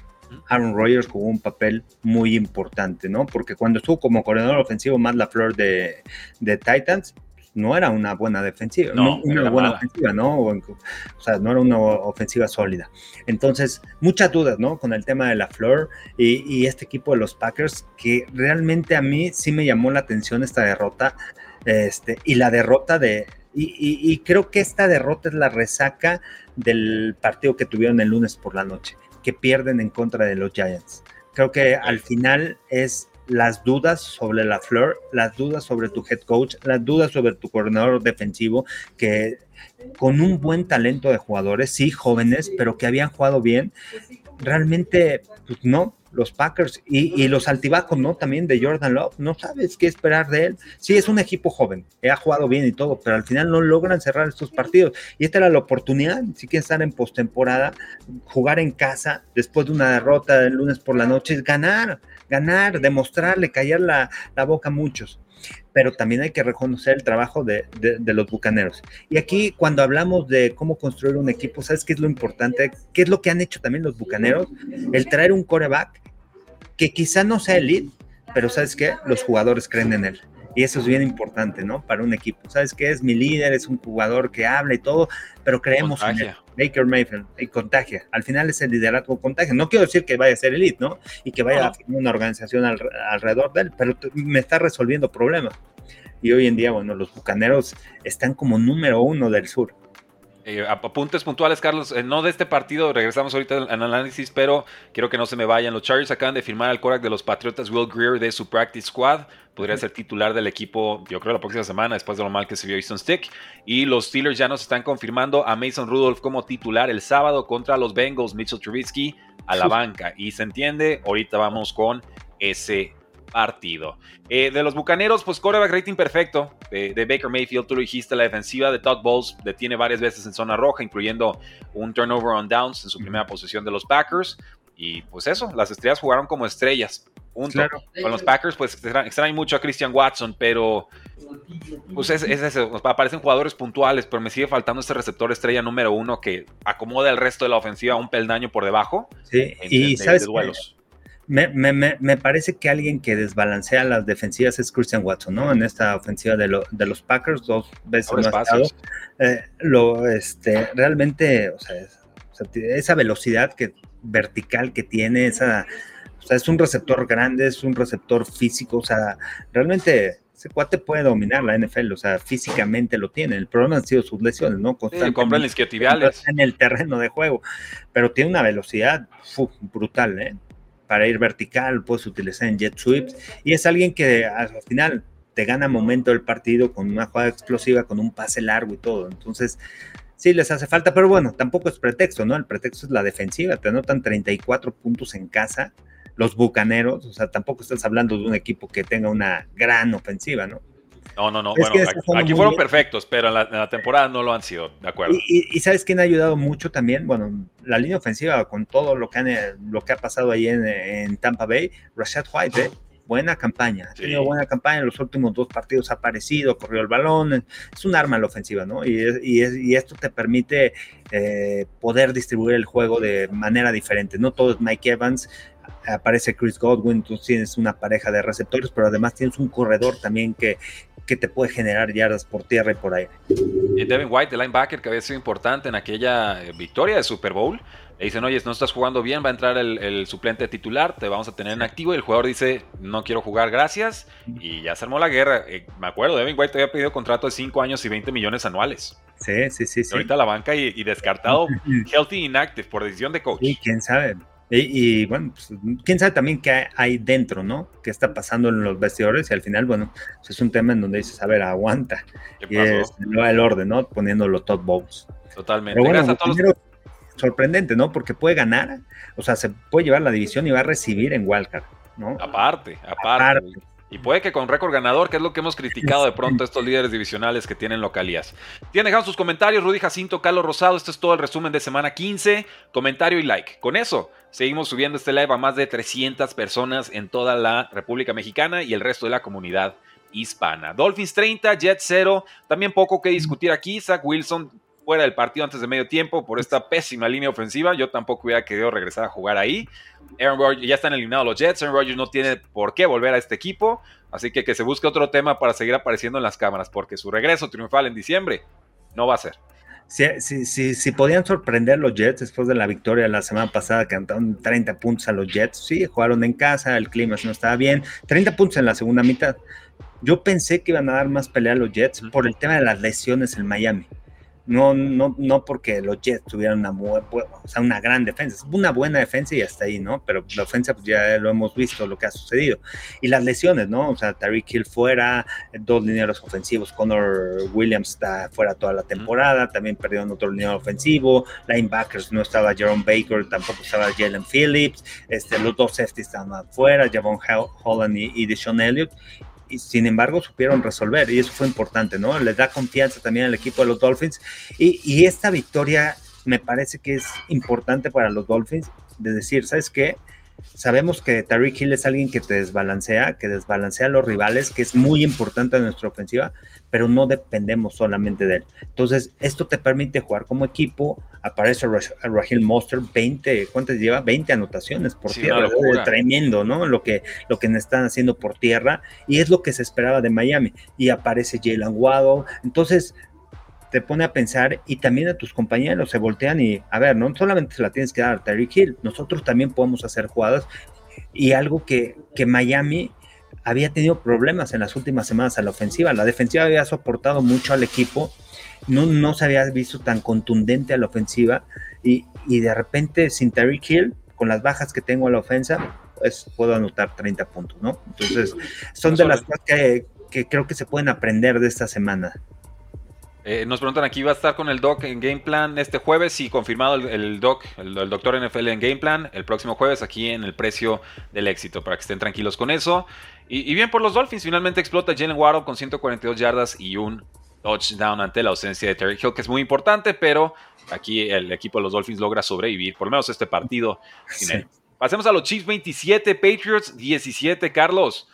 Aaron Rodgers jugó un papel muy importante, ¿no? Porque cuando estuvo como coordinador ofensivo Matt LaFleur de, de Titans, no era una buena defensiva, no, no una buena mala. ofensiva, ¿no? O, o sea, no era una ofensiva sólida. Entonces, muchas dudas, ¿no? Con el tema de LaFleur y, y este equipo de los Packers, que realmente a mí sí me llamó la atención esta derrota, este, y la derrota de... Y, y, y creo que esta derrota es la resaca del partido que tuvieron el lunes por la noche, que pierden en contra de los Giants. Creo que al final es las dudas sobre LaFleur, las dudas sobre tu head coach, las dudas sobre tu coordinador defensivo, que con un buen talento de jugadores, sí, jóvenes, pero que habían jugado bien, realmente, pues no, los Packers y, y los altibajos, ¿no? También de Jordan Love, no sabes qué esperar de él. Sí, es un equipo joven, ha jugado bien y todo, pero al final no logran cerrar estos partidos. Y esta era la oportunidad, si quieren estar en postemporada, jugar en casa después de una derrota del lunes por la noche, es ganar, ganar, demostrarle, callar la, la boca a muchos. Pero también hay que reconocer el trabajo de, de, de los Bucaneros. Y aquí, cuando hablamos de cómo construir un equipo, ¿sabes qué es lo importante? ¿Qué es lo que han hecho también los Bucaneros? El traer un quarterback que quizá no sea elite, pero ¿sabes qué? Los jugadores creen en él. Y eso es bien importante, ¿no? Para un equipo. ¿Sabes qué? Es mi líder, es un jugador que habla y todo, pero creemos en él. Baker Mayfield, y contagia. Al final es el liderazgo contagia. No quiero decir que vaya a ser elite, ¿no? Y que vaya a una organización al, alrededor de él, pero t- me está resolviendo problemas. Y hoy en día, bueno, los Bucaneros están como número uno del sur. Eh, apuntes puntuales, Carlos, eh, no de este partido, regresamos ahorita al análisis, pero quiero que no se me vayan. Los Chargers acaban de firmar al quarterback de los Patriotas, Will Greer, de su practice squad. Podría ser titular del equipo, yo creo, la próxima semana, después de lo mal que se vio Easton Stick. Y los Steelers ya nos están confirmando a Mason Rudolph como titular el sábado contra los Bengals. Mitchell Trubisky a la banca. Y se entiende, ahorita vamos con ese partido. Eh, de los Bucaneros, pues quarterback rating perfecto de, de Baker Mayfield, tú lo dijiste, la defensiva de Todd Bowles detiene varias veces en zona roja, incluyendo un turnover on downs en su primera posesión de los Packers, y pues eso, las estrellas jugaron como estrellas. Punto. Claro. Con los Packers, pues extraño mucho a Christian Watson, pero pues es, es eso, aparecen jugadores puntuales, pero me sigue faltando este receptor estrella número uno que acomoda el resto de la ofensiva un peldaño por debajo. Sí, en, y en, sabes, de duelos. Me, me, me, me parece que alguien que desbalancea las defensivas es Christian Watson, ¿no? En esta ofensiva de, lo, de los Packers, dos veces no ha estado. Eh, lo, este, realmente, o sea, esa velocidad que, vertical que tiene, esa. O sea, es un receptor grande, es un receptor físico, o sea, realmente ese cuate puede dominar la N F L, o sea, físicamente lo tiene. El problema han sido sus lesiones, ¿no? Sí, compran isquiotibiales. En el terreno de juego, pero tiene una velocidad uf, brutal, ¿eh? Para ir vertical, puedes utilizar en jet sweeps, y es alguien que al final te gana momento del partido con una jugada explosiva, con un pase largo y todo, entonces... Sí, les hace falta, pero bueno, tampoco es pretexto, ¿no? El pretexto es la defensiva, te anotan treinta y cuatro puntos en casa, los Bucaneros, o sea, tampoco estás hablando de un equipo que tenga una gran ofensiva, ¿no? No, no, no, es bueno, aquí, aquí fueron bien. Perfectos, pero en la, en la temporada no lo han sido, de acuerdo. Y, y, y ¿sabes quién ha ayudado mucho también? Bueno, la línea ofensiva con todo lo que, han, lo que ha pasado ahí en, en Tampa Bay, Rashad White, ¿eh? Buena campaña, ha tenido sí. buena campaña, en los últimos dos partidos ha aparecido, corrió el balón, es un arma a la ofensiva, ¿no? Y, es, y, es, y esto te permite eh, poder distribuir el juego de manera diferente, no todo es Mike Evans, aparece Chris Godwin, tú tienes una pareja de receptores, pero además tienes un corredor también que, que te puede generar yardas por tierra y por aire. Y Devin White, el linebacker que había sido importante en aquella victoria de Super Bowl, le dicen, oye, no estás jugando bien, va a entrar el, el suplente titular, te vamos a tener en activo, y el jugador dice, no quiero jugar, gracias, y ya se armó la guerra. Eh, me acuerdo, Devin White había pedido contrato de cinco años y veinte millones anuales. Sí, sí, sí. sí. Ahorita la banca y, y descartado, healthy inactive, por decisión de coach. Y quién sabe, y, y bueno, pues, quién sabe también qué hay dentro, ¿no? Qué está pasando en los vestidores, y al final, bueno, pues es un tema en donde dices, a ver, aguanta. Y es el orden, ¿no? Poniéndolo top balls. Totalmente. Pero bueno, gracias a todos los... sorprendente, ¿no? Porque puede ganar, o sea, se puede llevar la división y va a recibir en Wildcard, ¿no? Aparte, aparte, aparte. Y puede que con récord ganador, que es lo que hemos criticado de pronto estos líderes divisionales que tienen localías. Tienen dejado sus comentarios, Rudy Jacinto, Carlos Rosado, esto es todo el resumen de semana quince, comentario y like. Con eso, seguimos subiendo este live a más de trescientas personas en toda la República Mexicana y el resto de la comunidad hispana. Dolphins treinta, Jets cero, también poco que discutir aquí, Zach Wilson fuera del partido antes de medio tiempo por esta pésima línea ofensiva, yo tampoco hubiera querido regresar a jugar ahí. Aaron Rodgers, ya están eliminados los Jets, Aaron Rodgers no tiene por qué volver a este equipo, así que que se busque otro tema para seguir apareciendo en las cámaras, porque su regreso triunfal en diciembre no va a ser. Si, si, si, si podían sorprender los Jets después de la victoria la semana pasada, que anotaron treinta puntos a los Jets, sí, jugaron en casa, el clima no estaba bien, treinta puntos en la segunda mitad. Yo pensé que iban a dar más pelea a los Jets por el tema de las lesiones en Miami. No, no, no porque los Jets tuvieran una, o sea, una gran defensa, una buena defensa y hasta ahí, ¿no? Pero la ofensa, pues ya lo hemos visto, lo que ha sucedido. Y las lesiones, ¿no? O sea, Tyreek Hill fuera, dos linieros ofensivos, Connor Williams está fuera toda la temporada, también perdieron otro liniero ofensivo, linebackers no estaba Jerome Baker, tampoco estaba Jalen Phillips, este, los dos safeties estaban afuera, Javon Holland y, y Deshaun Elliott. Y sin embargo supieron resolver, y eso fue importante, ¿no? Les da confianza también al equipo de los Dolphins, y, y esta victoria me parece que es importante para los Dolphins, de decir, ¿sabes qué? Sabemos que Tyreek Hill es alguien que te desbalancea, que desbalancea a los rivales, que es muy importante en nuestra ofensiva, pero no dependemos solamente de él. Entonces, esto te permite jugar como equipo. Aparece Raheem Mostert, veinte, ¿cuántas lleva? veinte anotaciones por sí, tierra. Tremendo, ¿no? Lo que, lo que están haciendo por tierra, y es lo que se esperaba de Miami. Y aparece Jalen Waddle. Entonces, te pone a pensar, y también a tus compañeros se voltean y, a ver, no solamente se la tienes que dar a Tyreek Hill, nosotros también podemos hacer jugadas, y algo que, que Miami había tenido problemas en las últimas semanas a la ofensiva, la defensiva había soportado mucho al equipo, no, no se había visto tan contundente a la ofensiva, y, y de repente sin Tyreek Hill, con las bajas que tengo a la ofensa, pues puedo anotar treinta puntos, ¿no? Entonces, son de las cosas que, que creo que se pueden aprender de esta semana. Eh, nos preguntan aquí, ¿va a estar con el Doc en Game Plan este jueves? Sí, confirmado el, el Doc, el, el doctor N F L en Game Plan, el próximo jueves aquí en El Precio del Éxito, para que estén tranquilos con eso. Y, y bien por los Dolphins, finalmente explota Jalen Waddle con ciento cuarenta y dos yardas y un touchdown ante la ausencia de Tyreek Hill, que es muy importante, pero aquí el equipo de los Dolphins logra sobrevivir, por lo menos este partido. Sí. Pasemos a los Chiefs veintisiete, Patriots diecisiete, Carlos.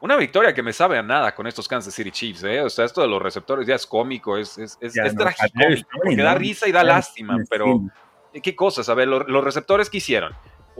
Una victoria que me sabe a nada con estos Kansas City Chiefs, ¿eh? O sea, esto de los receptores ya es cómico, es, es, es, es no, tragicómico, porque no, da risa y da no, lástima, no, pero qué cosas. A ver, lo, los receptores que hicieron.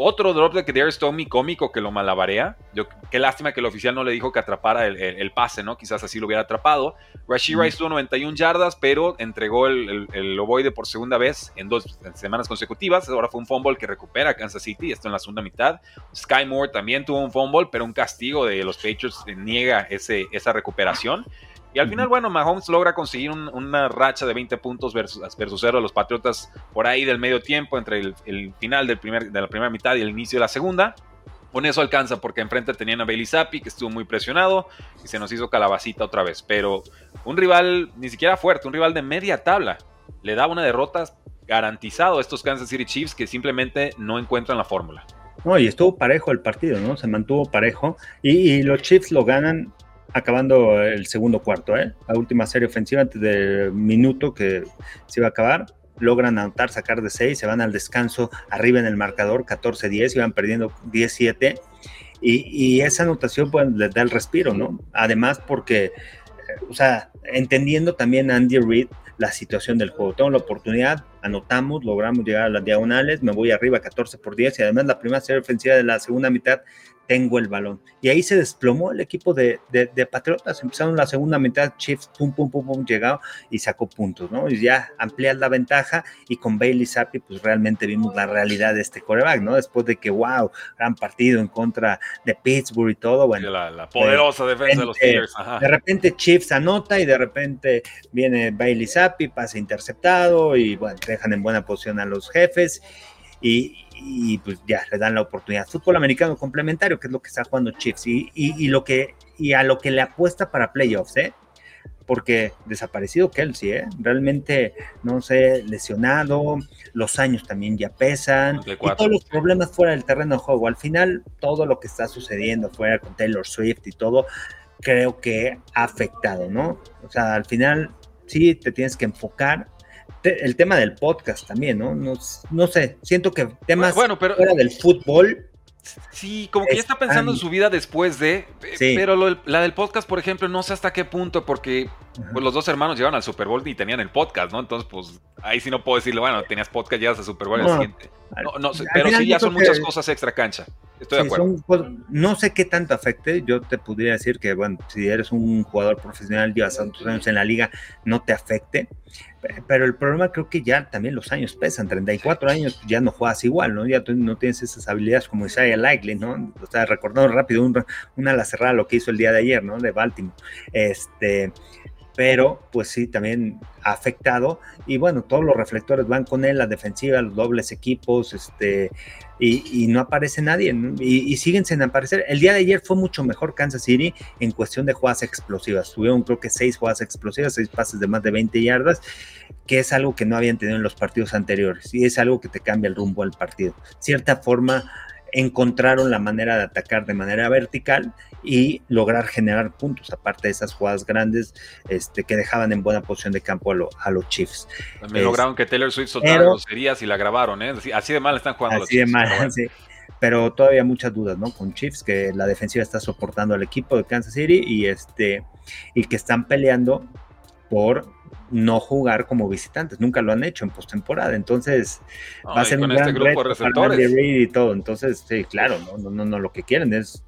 Otro drop de Kadarius Toney cómico que lo malabarea. Yo, qué lástima que el oficial no le dijo que atrapara el, el, el pase, ¿no? Quizás así lo hubiera atrapado. Rashee Rice tuvo noventa y una yardas, pero entregó el, el, el ovoide por segunda vez en dos semanas consecutivas. Ahora fue un fumble que recupera Kansas City, esto en la segunda mitad. Sky Moore también tuvo un fumble, pero un castigo de los Patriots niega ese, esa recuperación. Y al final, bueno, Mahomes logra conseguir un, una racha de veinte puntos versus, versus cero de los Patriotas por ahí del medio tiempo, entre el, el final del primer, de la primera mitad y el inicio de la segunda. Con eso alcanza, porque enfrente tenían a Bailey Zappe, que estuvo muy presionado, y se nos hizo calabacita otra vez. Pero un rival ni siquiera fuerte, un rival de media tabla, le da una derrota garantizado a estos Kansas City Chiefs que simplemente no encuentran la fórmula. No, y estuvo parejo el partido, ¿no? Se mantuvo parejo, y, y los Chiefs lo ganan acabando el segundo cuarto, ¿eh? La última serie ofensiva antes del minuto que se iba a acabar, logran anotar, sacar de seis, se van al descanso arriba en el marcador, catorce diez, iban perdiendo diez siete, y, y esa anotación pues les da el respiro, ¿no? Además porque, eh, o sea, entendiendo también Andy Reid la situación del juego, tengo la oportunidad, anotamos, logramos llegar a las diagonales, me voy arriba catorce por diez, y además la primera serie ofensiva de la segunda mitad tengo el balón. Y ahí se desplomó el equipo de, de, de Patriotas. Empezaron la segunda mitad, Chiefs, pum, pum, pum, pum, llegado y sacó puntos, ¿no? Y ya amplían la ventaja y con Bailey Zappe, pues realmente vimos la realidad de este quarterback, ¿no? Después de que, wow, gran partido en contra de Pittsburgh y todo, bueno. La, la poderosa de, defensa de, de los Steelers. Ajá. De repente Chiefs anota y de repente viene Bailey Zappe, pase interceptado y, bueno, dejan en buena posición a los jefes y y pues ya le dan la oportunidad. Fútbol americano complementario, que es lo que está jugando Chiefs y, y, y, lo que, y a lo que le apuesta para playoffs, ¿eh? Porque desaparecido Kelsey, ¿eh? Realmente, no sé, lesionado, los años también ya pesan, y todos los problemas fuera del terreno de juego. Al final, todo lo que está sucediendo fuera con Taylor Swift y todo, creo que ha afectado, ¿no? O sea, al final, sí, te tienes que enfocar. El tema del podcast también, ¿no? No, no sé, siento que temas bueno, pero, fuera del fútbol. Sí, como que ya está pensando en su vida después de... Sí. Pero lo, la del podcast, por ejemplo, no sé hasta qué punto, porque pues, los dos hermanos llegaron al Super Bowl y tenían el podcast, ¿no? Entonces, pues, ahí sí no puedo decirle, bueno, tenías podcast, llegas al Super Bowl no, el siguiente. No, no, pero sí ya son muchas que... cosas extra cancha. Estoy sí, de acuerdo. Son, no sé qué tanto afecte. Yo te podría decir que, bueno, si eres un jugador profesional, llevas tantos años en la liga, no te afecte. Pero el problema creo que ya también los años pesan. treinta y cuatro años ya no juegas igual, ¿no? Ya tú no tienes esas habilidades como Isaiah Likely, ¿no? O sea, recordando rápido un, una ala cerrada lo que hizo el día de ayer, ¿no? De Baltimore. Este... pero pues sí, también ha afectado, y bueno, todos los reflectores van con él, la defensiva, los dobles equipos, este, y, y no aparece nadie, ¿no? Y, y siguen sin aparecer. El día de ayer fue mucho mejor Kansas City en cuestión de jugadas explosivas, tuvieron creo que seis jugadas explosivas, seis pases de más de veinte yardas, que es algo que no habían tenido en los partidos anteriores, y es algo que te cambia el rumbo al partido. Cierta forma encontraron la manera de atacar de manera vertical y lograr generar puntos, aparte de esas jugadas grandes este, que dejaban en buena posición de campo a, lo, a los Chiefs. También es, lograron que Taylor Swift soltara groserías y la grabaron, ¿eh? Así, así de mal están jugando los Chiefs. Así de mal, pero, sí. Pero todavía muchas dudas, ¿no? Con Chiefs, que la defensiva está soportando al equipo de Kansas City y, este, y que están peleando por no jugar como visitantes, nunca lo han hecho en postemporada, entonces no, va a ser un gran grupo de receptores y todo, entonces sí, claro, no, no, no, no, lo que quieren es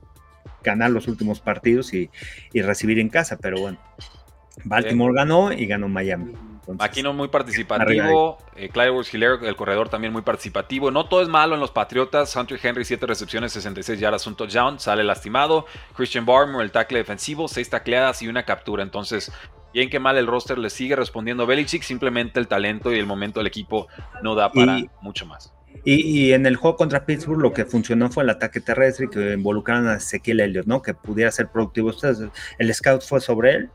ganar los últimos partidos y, y recibir en casa, pero bueno, Baltimore sí. ganó y ganó Miami. Entonces, Aquino muy participativo, eh, Clyde Hillier, el corredor también muy participativo. No todo es malo en los Patriotas. Hunter Henry, siete recepciones, sesenta y seis yardas, un touchdown, sale lastimado. Christian Barmore, el tackle defensivo, seis tacleadas y una captura. Entonces, bien que mal el roster le sigue respondiendo a Belichick, simplemente el talento y el momento del equipo no da para y, mucho más. Y, y en el juego contra Pittsburgh lo que funcionó fue el ataque terrestre, que involucraron a Ezequiel Elliott, ¿no? Que pudiera ser productivo. Entonces, el scout fue sobre él.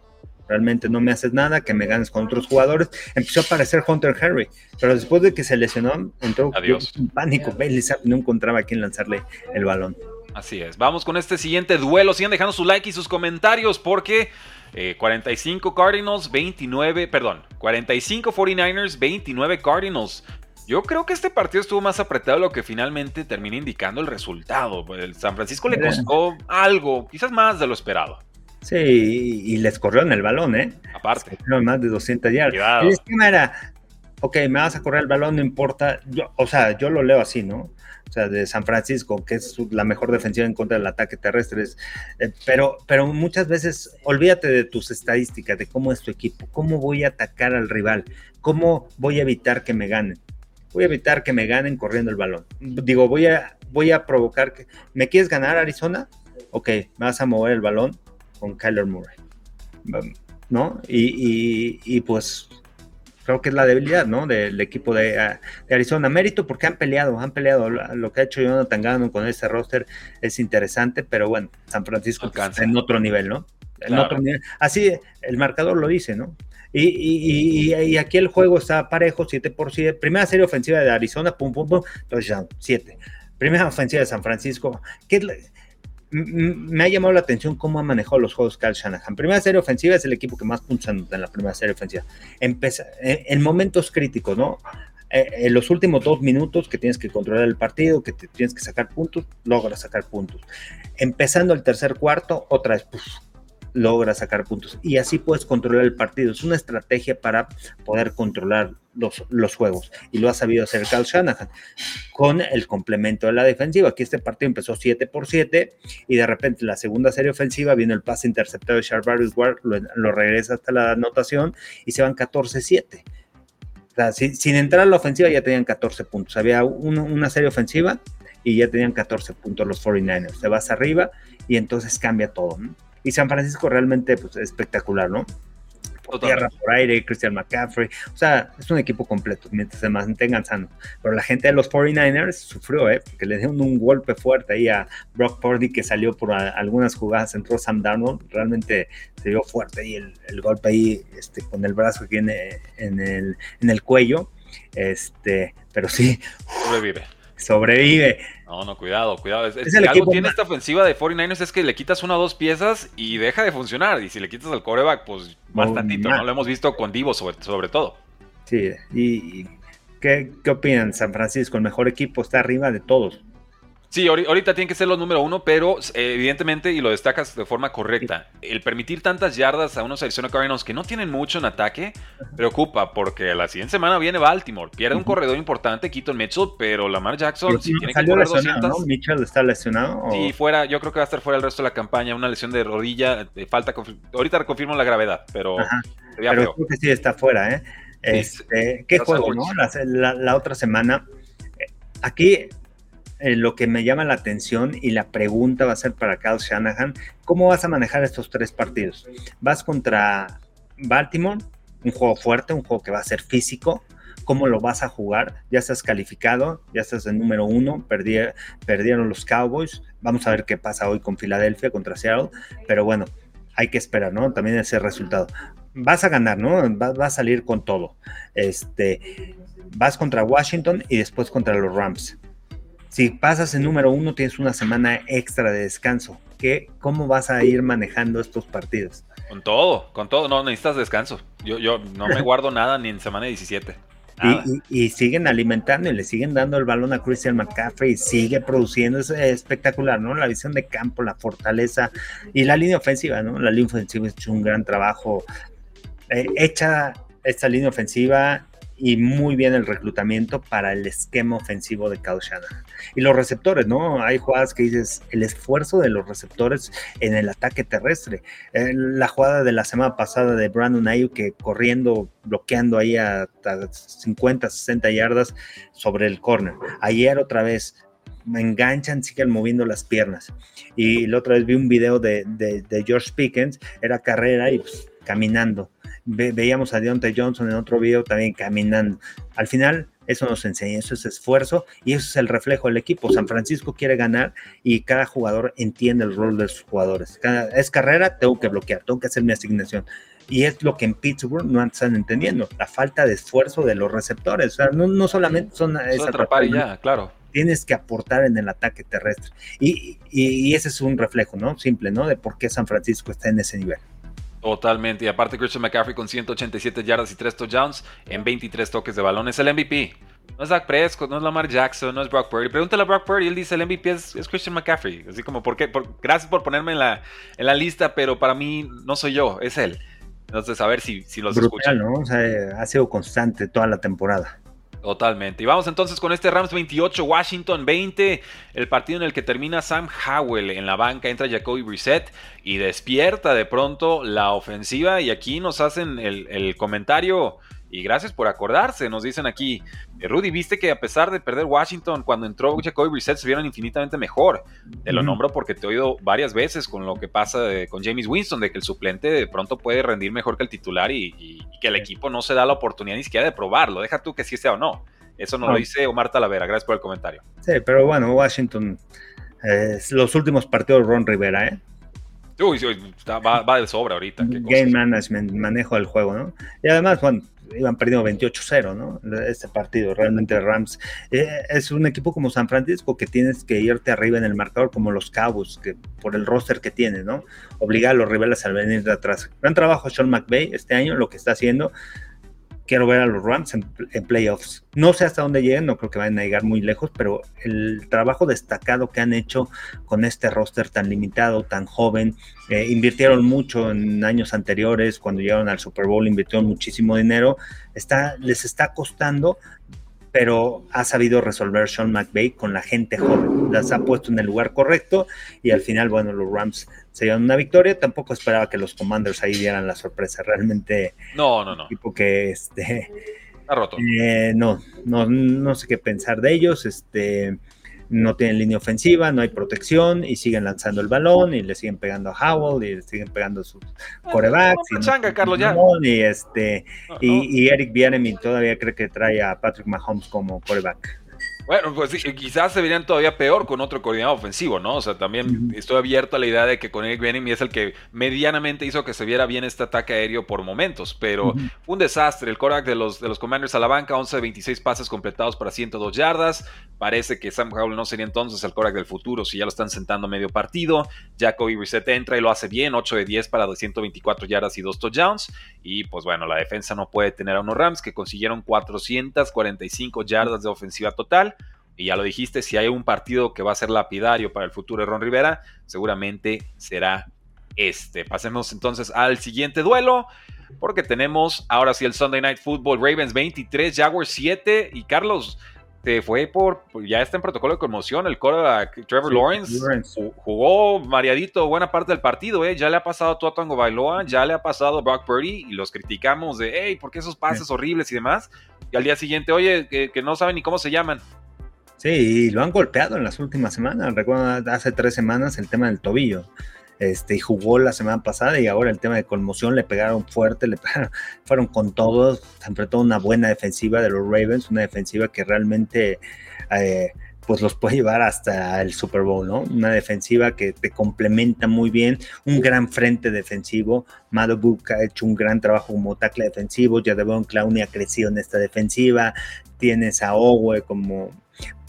Realmente no me haces nada, que me ganes con otros jugadores. Empezó a aparecer Hunter Henry, pero después de que se lesionó, entró en pánico. Bailey Zappe no encontraba a quién lanzarle el balón. Así es. Vamos con este siguiente duelo. Sigan dejando su like y sus comentarios porque eh, cuarenta y cinco Cardinals, veintinueve, perdón, cuarenta y cinco cuarenta y nueve ers, veintinueve Cardinals. Yo creo que este partido estuvo más apretado de lo que finalmente termina indicando el resultado. El San Francisco le costó algo, quizás más de lo esperado. Sí, y, y les corrieron el balón, ¿eh? Aparte. Más de doscientas yardas. Llevado. El esquema era, ok, me vas a correr el balón, no importa. Yo, o sea, yo lo leo así, ¿no? O sea, de San Francisco, que es la mejor defensiva en contra del ataque terrestre. Eh, pero, pero muchas veces, olvídate de tus estadísticas, de cómo es tu equipo, cómo voy a atacar al rival, cómo voy a evitar que me ganen. Voy a evitar que me ganen corriendo el balón. Digo, voy a, voy a provocar que... ¿Me quieres ganar, Arizona? Ok, vas a mover el balón con Kyler Murray, ¿no? Y, y, y pues creo que es la debilidad, ¿no? Del equipo de, de Arizona. Mérito porque han peleado, han peleado. Lo que ha hecho Jonathan Gannon con ese roster es interesante, pero bueno, San Francisco está en otro nivel, ¿no? En claro. otro nivel. Así el marcador lo dice, ¿no? Y, y, y, y aquí el juego está parejo, siete por siete. Primera serie ofensiva de Arizona, pum, pum, pum, touchdown, siete. Primera ofensiva de San Francisco. ¿Qué, me ha llamado la atención cómo ha manejado los juegos Kyle Shanahan. Primera serie ofensiva es el equipo que más puntos anota en la primera serie ofensiva. Empeza, en, en momentos críticos, ¿no? Eh, en los últimos dos minutos que tienes que controlar el partido, que te tienes que sacar puntos, logras sacar puntos. Empezando el tercer cuarto, otra vez, puf. Logra sacar puntos y así puedes controlar el partido. Es una estrategia para poder controlar los, los juegos y lo ha sabido hacer Kyle Shanahan con el complemento de la defensiva. Aquí este partido empezó siete por siete y de repente la segunda serie ofensiva viene el pase interceptado de Charvarius Ward, lo, lo regresa hasta la anotación y se van catorce siete. O sea, sin, sin entrar a la ofensiva ya tenían catorce puntos. Había un, una serie ofensiva y ya tenían catorce puntos los cuarenta y nueve ers. Te vas arriba y entonces cambia todo, ¿no? Y San Francisco realmente pues, espectacular, ¿no? Por tierra, por aire, Christian McCaffrey. O sea, es un equipo completo, mientras se mantengan sanos. Pero la gente de los cuarenta y nueve ers sufrió, ¿eh? Porque le dieron un golpe fuerte ahí a Brock Purdy, que salió por a, algunas jugadas, entró Sam Darnold, realmente se dio fuerte ahí el, el golpe ahí este, con el brazo aquí en, en, el, en el cuello. Este, pero sí. Sobrevive. Sobrevive. No, no, cuidado, cuidado. Es, es el algo tiene mal. Esta ofensiva de cuarenta y nueve ers es que le quitas una o dos piezas y deja de funcionar. Y si le quitas al quarterback, pues más tantito, ¿no? Lo hemos visto con Divo sobre, sobre todo. Sí, y, y ¿qué, ¿qué opinan? San Francisco, el mejor equipo, está arriba de todos. Sí, ahorita tienen que ser los número uno, pero eh, evidentemente, y lo destacas de forma correcta, el permitir tantas yardas a unos Arizona Cardinals que no tienen mucho en ataque, preocupa, porque la siguiente semana viene Baltimore, pierde uh-huh. un corredor importante, Keaton Mitchell, pero Lamar Jackson si tiene que correr doscientas. ¿No? ¿Mitchell está lesionado? ¿O? Sí, fuera, yo creo que va a estar fuera el resto de la campaña, una lesión de rodilla, de falta, ahorita confirmo la gravedad, pero... Ajá. Pero creo que sí está fuera, ¿eh? Este, sí, ¿Qué juego, no? La, la, la otra semana, aquí... Eh, lo que me llama la atención y la pregunta va a ser para Kyle Shanahan, ¿cómo vas a manejar estos tres partidos? Vas contra Baltimore, un juego fuerte, un juego que va a ser físico, ¿cómo lo vas a jugar? Ya estás calificado, ya estás en número uno, perdí, perdieron los Cowboys, vamos a ver qué pasa hoy con Filadelfia contra Seattle, pero bueno, hay que esperar, ¿no? También ese resultado. Vas a ganar, ¿no? Vas va a salir con todo. Este, vas contra Washington y después contra los Rams. Si pasas en número uno, tienes una semana extra de descanso. ¿Qué, ¿Cómo vas a ir manejando estos partidos? Con todo, con todo. No, necesitas descanso. Yo, yo no me guardo nada ni en semana diecisiete. Y, y, y siguen alimentando y le siguen dando el balón a Christian McCaffrey y sigue produciendo. Es espectacular, ¿no? La visión de campo, la fortaleza y la línea ofensiva, ¿no? La línea ofensiva ha hecho un gran trabajo. Eh, hecha esta línea ofensiva... y muy bien el reclutamiento para el esquema ofensivo de Kyle Shanahan. Y los receptores, ¿no? Hay jugadas que dices, el esfuerzo de los receptores en el ataque terrestre. Eh, la jugada de la semana pasada de Brandon Ayuk que corriendo, bloqueando ahí a cincuenta, sesenta yardas sobre el corner. Ayer otra vez me enganchan, siguen moviendo las piernas. Y la otra vez vi un video de, de, de George Pickens, era carrera y pues, caminando. Ve, veíamos a Deontay Johnson en otro video también caminando. Al final, eso nos enseña, eso es esfuerzo y eso es el reflejo del equipo. San Francisco quiere ganar y cada jugador entiende el rol de sus jugadores. Cada, es carrera, tengo que bloquear, tengo que hacer mi asignación. Y es lo que en Pittsburgh no están entendiendo, la falta de esfuerzo de los receptores. O sea, no, no solamente son... Es atrapar y ya, claro. tienes que aportar en el ataque terrestre. Y, y, y ese es un reflejo, ¿no? Simple, ¿no? De por qué San Francisco está en ese nivel. Totalmente. Y aparte, Christian McCaffrey con ciento ochenta y siete yardas y tres touchdowns en veintitrés toques de balón. Es el M V P. No es Dak Prescott, no es Lamar Jackson, no es Brock Purdy. Pregúntale a Brock Purdy, él dice el M V P es, es Christian McCaffrey. Así como, ¿por qué? Por, gracias por ponerme en la, en la lista, pero para mí no soy yo, es él. Entonces, a ver si, si los brutal, escuchan. ¿No? O sea, ha sido constante toda la temporada. Totalmente. Y vamos entonces con este Rams veintiocho, Washington veinte, el partido en el que termina Sam Howell en la banca, entra Jacoby Brissett y despierta de pronto la ofensiva. Y aquí nos hacen el, el comentario... Y gracias por acordarse, nos dicen aquí. Rudy, viste que a pesar de perder Washington, cuando entró Jacoby Brissett se vieron infinitamente mejor. Te lo nombro porque te he oído varias veces con lo que pasa de, con Jameis Winston, de que el suplente de pronto puede rendir mejor que el titular y, y, y que el equipo no se da la oportunidad ni siquiera de probarlo. Deja tú que sí sea o no. Eso nos no. lo dice Omar Talavera. Gracias por el comentario. Sí, pero bueno, Washington, eh, los últimos partidos de Ron Rivera, ¿eh? Uy, uy va, va de sobra ahorita. ¿Qué Game cosas? Management, manejo del juego, ¿no? Y además, bueno, iban perdiendo veintiocho cero, ¿no? Este partido, realmente Rams. Eh, es un equipo como San Francisco que tienes que irte arriba en el marcador, como los Cowboys, que por el roster que tienes, ¿no? Obligar a los rivales a venir de atrás. Gran trabajo Sean McVay este año, lo que está haciendo. Quiero ver a los Rams en, en playoffs. No sé hasta dónde lleguen, no creo que vayan a llegar muy lejos, pero el trabajo destacado que han hecho con este roster tan limitado, tan joven, eh, invirtieron mucho en años anteriores, cuando llegaron al Super Bowl invirtieron muchísimo dinero, está, les está costando, pero ha sabido resolver Sean McVay con la gente joven, las ha puesto en el lugar correcto y al final, bueno, los Rams se llevan una victoria. Tampoco esperaba que los Commanders ahí dieran la sorpresa, realmente. No, no, no. Un equipo que, este... Está roto. Eh, no, no, no sé qué pensar de ellos, este... no tienen línea ofensiva, no hay protección y siguen lanzando el balón y le siguen pegando a Howell y le siguen pegando a sus quarterbacks. No, no, no, no, no, no, no, no, no, changa, Carlos, ya. Y, este, no, no. Y, y Eric Bieniemy todavía cree que trae a Patrick Mahomes como quarterback. Bueno, pues sí, quizás se verían todavía peor con otro coordinador ofensivo, ¿no? O sea, también uh-huh. estoy abierto a la idea de que con Eric Bieniemy es el que medianamente hizo que se viera bien este ataque aéreo por momentos, pero uh-huh. un desastre. El quarterback de los, de los Commanders a la banca, once de veintiséis pases completados para ciento dos yardas. Parece que Sam Howell no sería entonces el quarterback del futuro si ya lo están sentando a medio partido. Jacoby Brissett entra y lo hace bien, ocho de diez para doscientas veinticuatro yardas y dos touchdowns. Y pues bueno, la defensa no puede tener a unos Rams que consiguieron cuatrocientas cuarenta y cinco yardas de ofensiva total. Y ya lo dijiste, si hay un partido que va a ser lapidario para el futuro de Ron Rivera, seguramente será este. Pasemos entonces al siguiente duelo, porque tenemos ahora sí el Sunday Night Football, Ravens veintitrés, Jaguars siete. Y Carlos, te fue por, ya está en protocolo de conmoción, el quarterback Trevor sí, Lawrence, Lawrence jugó mareadito buena parte del partido, ¿eh? Ya le ha pasado a Tua Tagovailoa, ya le ha pasado a Brock Purdy, y los criticamos de, hey, ¿por qué esos pases sí. horribles y demás? Y al día siguiente, oye, que, que no saben ni cómo se llaman. Sí, y lo han golpeado en las últimas semanas. Recuerdo hace tres semanas el tema del tobillo. Este, y jugó la semana pasada y ahora el tema de conmoción, le pegaron fuerte, le pegaron, fueron con todos, sobre todo una buena defensiva de los Ravens, una defensiva que realmente eh, pues los puede llevar hasta el Super Bowl, ¿no? Una defensiva que te complementa muy bien, un gran frente defensivo. Madubuque ha hecho un gran trabajo como tackle defensivo, Jadavion Clowney ha crecido en esta defensiva, tienes a Owe como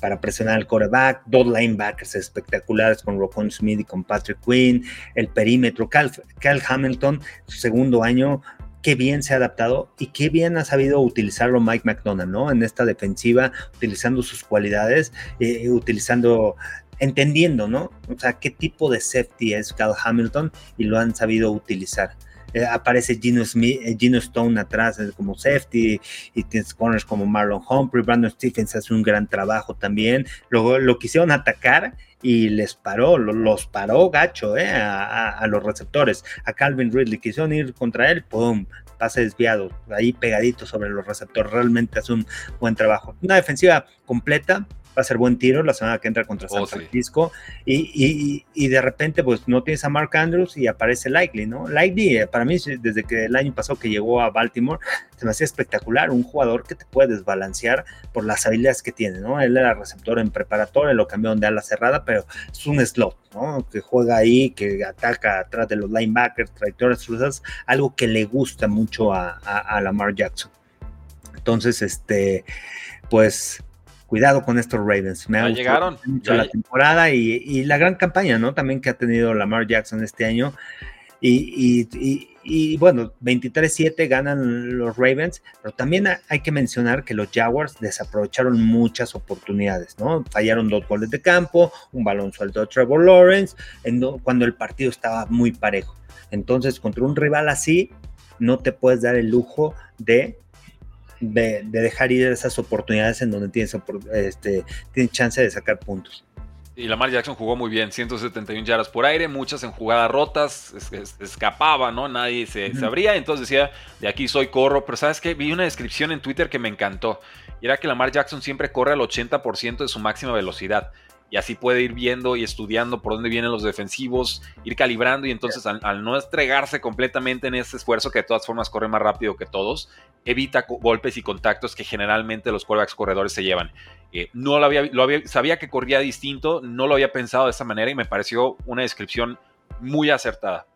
para presionar al quarterback, dos linebackers espectaculares con Roquan Smith y con Patrick Quinn, el perímetro, Cal, Cal Hamilton, su segundo año, qué bien se ha adaptado y qué bien ha sabido utilizarlo Mike McDonald, ¿no? En esta defensiva, utilizando sus cualidades, eh, utilizando, entendiendo, ¿no? O sea, qué tipo de safety es Cal Hamilton y lo han sabido utilizar. Eh, aparece Geno Smith, eh, Geno Stone atrás eh, como safety, y tienes corners como Marlon Humphrey, Brandon Stephens hace un gran trabajo también. Luego lo quisieron atacar y les paró, lo, los paró gacho eh, a, a, a los receptores, a Calvin Ridley, quisieron ir contra él, pum, pase desviado, ahí pegadito sobre los receptores, realmente hace un buen trabajo. Una defensiva completa, va a ser buen tiro la semana que entra contra San oh, Francisco, sí. y, y, y de repente pues no tienes a Mark Andrews y aparece Likely, ¿no? Likely, para mí, desde que el año pasado que llegó a Baltimore, se me hacía espectacular, un jugador que te puede desbalancear por las habilidades que tiene, ¿no? Él era receptor en preparatoria, lo cambiaron de ala cerrada, pero es un slot, ¿no? Que juega ahí, que ataca atrás de los linebackers, trayectorias cruzadas, algo que le gusta mucho a, a, a Lamar Jackson. Entonces, este, pues cuidado con estos Ravens. Me ha gustado mucho la temporada y, y la gran campaña, ¿no? También que ha tenido Lamar Jackson este año. Y, y, y, y bueno, veintitrés siete ganan los Ravens, pero también hay que mencionar que los Jaguars desaprovecharon muchas oportunidades, ¿no? Fallaron dos goles de campo, un balón suelto de Trevor Lawrence, en do, cuando el partido estaba muy parejo. Entonces, contra un rival así, no te puedes dar el lujo de, de, de dejar ir esas oportunidades en donde tienes, este, tienes chance de sacar puntos. Y Lamar Jackson jugó muy bien, ciento setenta y una yardas por aire, muchas en jugadas rotas, es, es, escapaba, ¿no? Nadie se sabría, entonces decía, de aquí soy, corro. Pero ¿sabes qué? Vi una descripción en Twitter que me encantó, y era que Lamar Jackson siempre corre al ochenta por ciento de su máxima velocidad, y así puede ir viendo y estudiando por dónde vienen los defensivos, ir calibrando, y entonces al, al no entregarse completamente en ese esfuerzo, que de todas formas corre más rápido que todos, evita golpes y contactos que generalmente los quarterbacks corredores se llevan. Eh, no lo había, lo había, sabía que corría distinto, no lo había pensado de esa manera y me pareció una descripción muy acertada.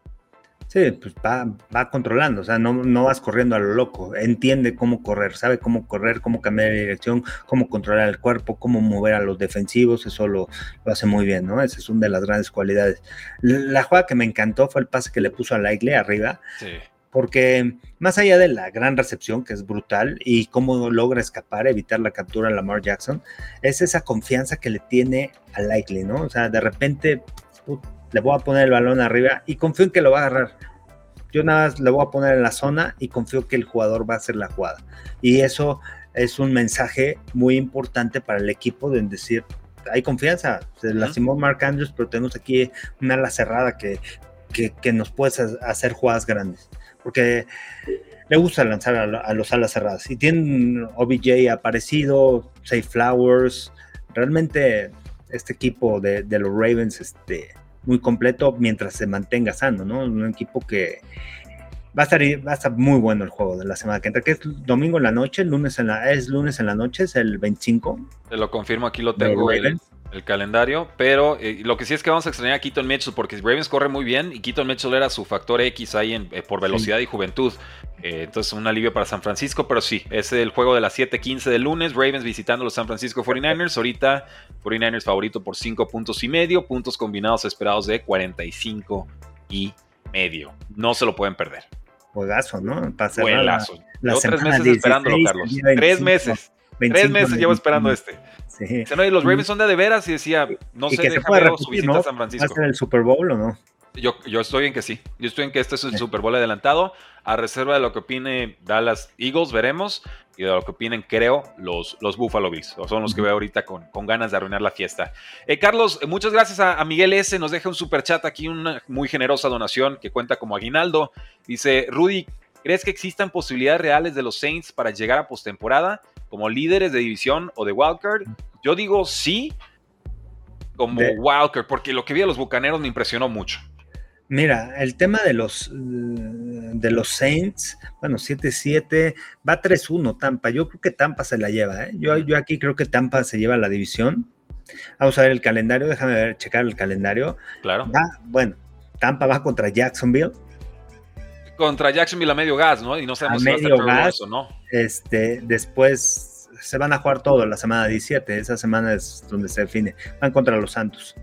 Sí, pues va, va controlando, o sea, no, no vas corriendo a lo loco, entiende cómo correr, sabe cómo correr, cómo cambiar de dirección, cómo controlar el cuerpo, cómo mover a los defensivos, eso lo, lo hace muy bien, ¿no? Esa es una de las grandes cualidades. La jugada que me encantó fue el pase que le puso a Lightly arriba, sí. Porque más allá de la gran recepción, que es brutal, y cómo logra escapar, evitar la captura de Lamar Jackson, es esa confianza que le tiene a Lightly, ¿no? O sea, de repente... Put, le voy a poner el balón arriba y confío en que lo va a agarrar. Yo nada más le voy a poner en la zona y confío que el jugador va a hacer la jugada. Y eso es un mensaje muy importante para el equipo de decir, hay confianza. Se lastimó Mark Andrews, pero tenemos aquí una ala cerrada que, que, que nos puede hacer jugadas grandes. Porque le gusta lanzar a, a los alas cerradas. Y tienen O B J aparecido, Safe Flowers. Realmente este equipo de, de los Ravens... este muy completo mientras se mantenga sano, ¿no? Un equipo que va a estar, va a estar muy bueno el juego de la semana que entra, que es domingo en la noche, lunes en la, es lunes en la noche, es el veinticinco. Te lo confirmo, aquí lo tengo el, el calendario, pero eh, lo que sí es que vamos a extrañar a Keaton Mitchell, porque Ravens corre muy bien y Keaton Mitchell era su factor X ahí en, eh, por velocidad sí. y juventud. Eh, entonces un alivio para San Francisco, pero sí, es el juego de las siete quince del lunes, Ravens visitando los San Francisco cuarenta y nueve ers, ahorita cuarenta y nueve ers favorito por cinco puntos y medio, puntos combinados esperados de cuarenta y cinco y medio, no se lo pueden perder. Juegazo, ¿no? Juegazo, llevo tres meses esperándolo, Carlos, tres meses, tres meses llevo esperando este. Sí. O sea, no, y los Ravens son de de veras y decía, no sé, déjame ver su visita a San Francisco. ¿Va a ser el Super Bowl o no? Yo, yo estoy en que sí, yo estoy en que este es el Super Bowl adelantado, a reserva de lo que opine Dallas Eagles, veremos, y de lo que opinen, creo, los, los Buffalo Bills, o son los que veo ahorita con, con ganas de arruinar la fiesta. Eh, Carlos, muchas gracias a, a Miguel S, nos deja un superchat aquí, una muy generosa donación que cuenta como aguinaldo, dice, Rudy, ¿crees que existan posibilidades reales de los Saints para llegar a postemporada como líderes de división o de wildcard? Yo digo sí, como de... wildcard, porque lo que vi de los Bucaneros me impresionó mucho. Mira, el tema de los de los Saints, bueno, siete siete, va tres uno Tampa. Yo creo que Tampa se la lleva, ¿eh? Yo, yo aquí creo que Tampa se lleva la división. Vamos a ver el calendario, déjame ver, checar el calendario. Claro. Va, bueno, Tampa va contra Jacksonville. Contra Jacksonville a medio gas, ¿no? Y no sabemos a si medio va a estar gas, o no. Este, después se van a jugar todo la semana diecisiete, esa semana es donde se define. Van contra los Santos.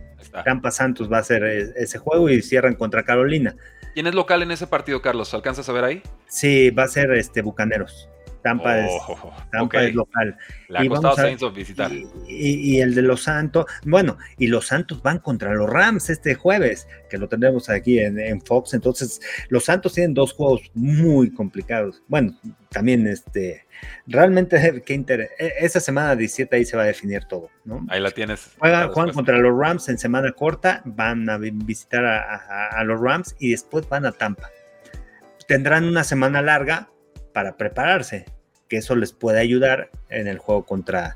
Tampa Santos va a ser ese juego y cierran contra Carolina. ¿Quién es local en ese partido, Carlos? ¿Alcanzas a ver ahí? Sí, va a ser este Bucaneros. Tampa, oh, es, Tampa okay. es local. Le ha costado Saints visitar. Y, y, y el de los Santos. Bueno, y los Santos van contra los Rams este jueves, que lo tendremos aquí en, en Fox. Entonces, los Santos tienen dos juegos muy complicados. Bueno, también este... Realmente, qué interés. Esa semana diecisiete ahí se va a definir todo, ¿no? Ahí la tienes. Juegan, juegan contra los Rams en semana corta, van a visitar a, a, a los Rams y después van a Tampa. Tendrán una semana larga para prepararse, que eso les puede ayudar en el juego contra,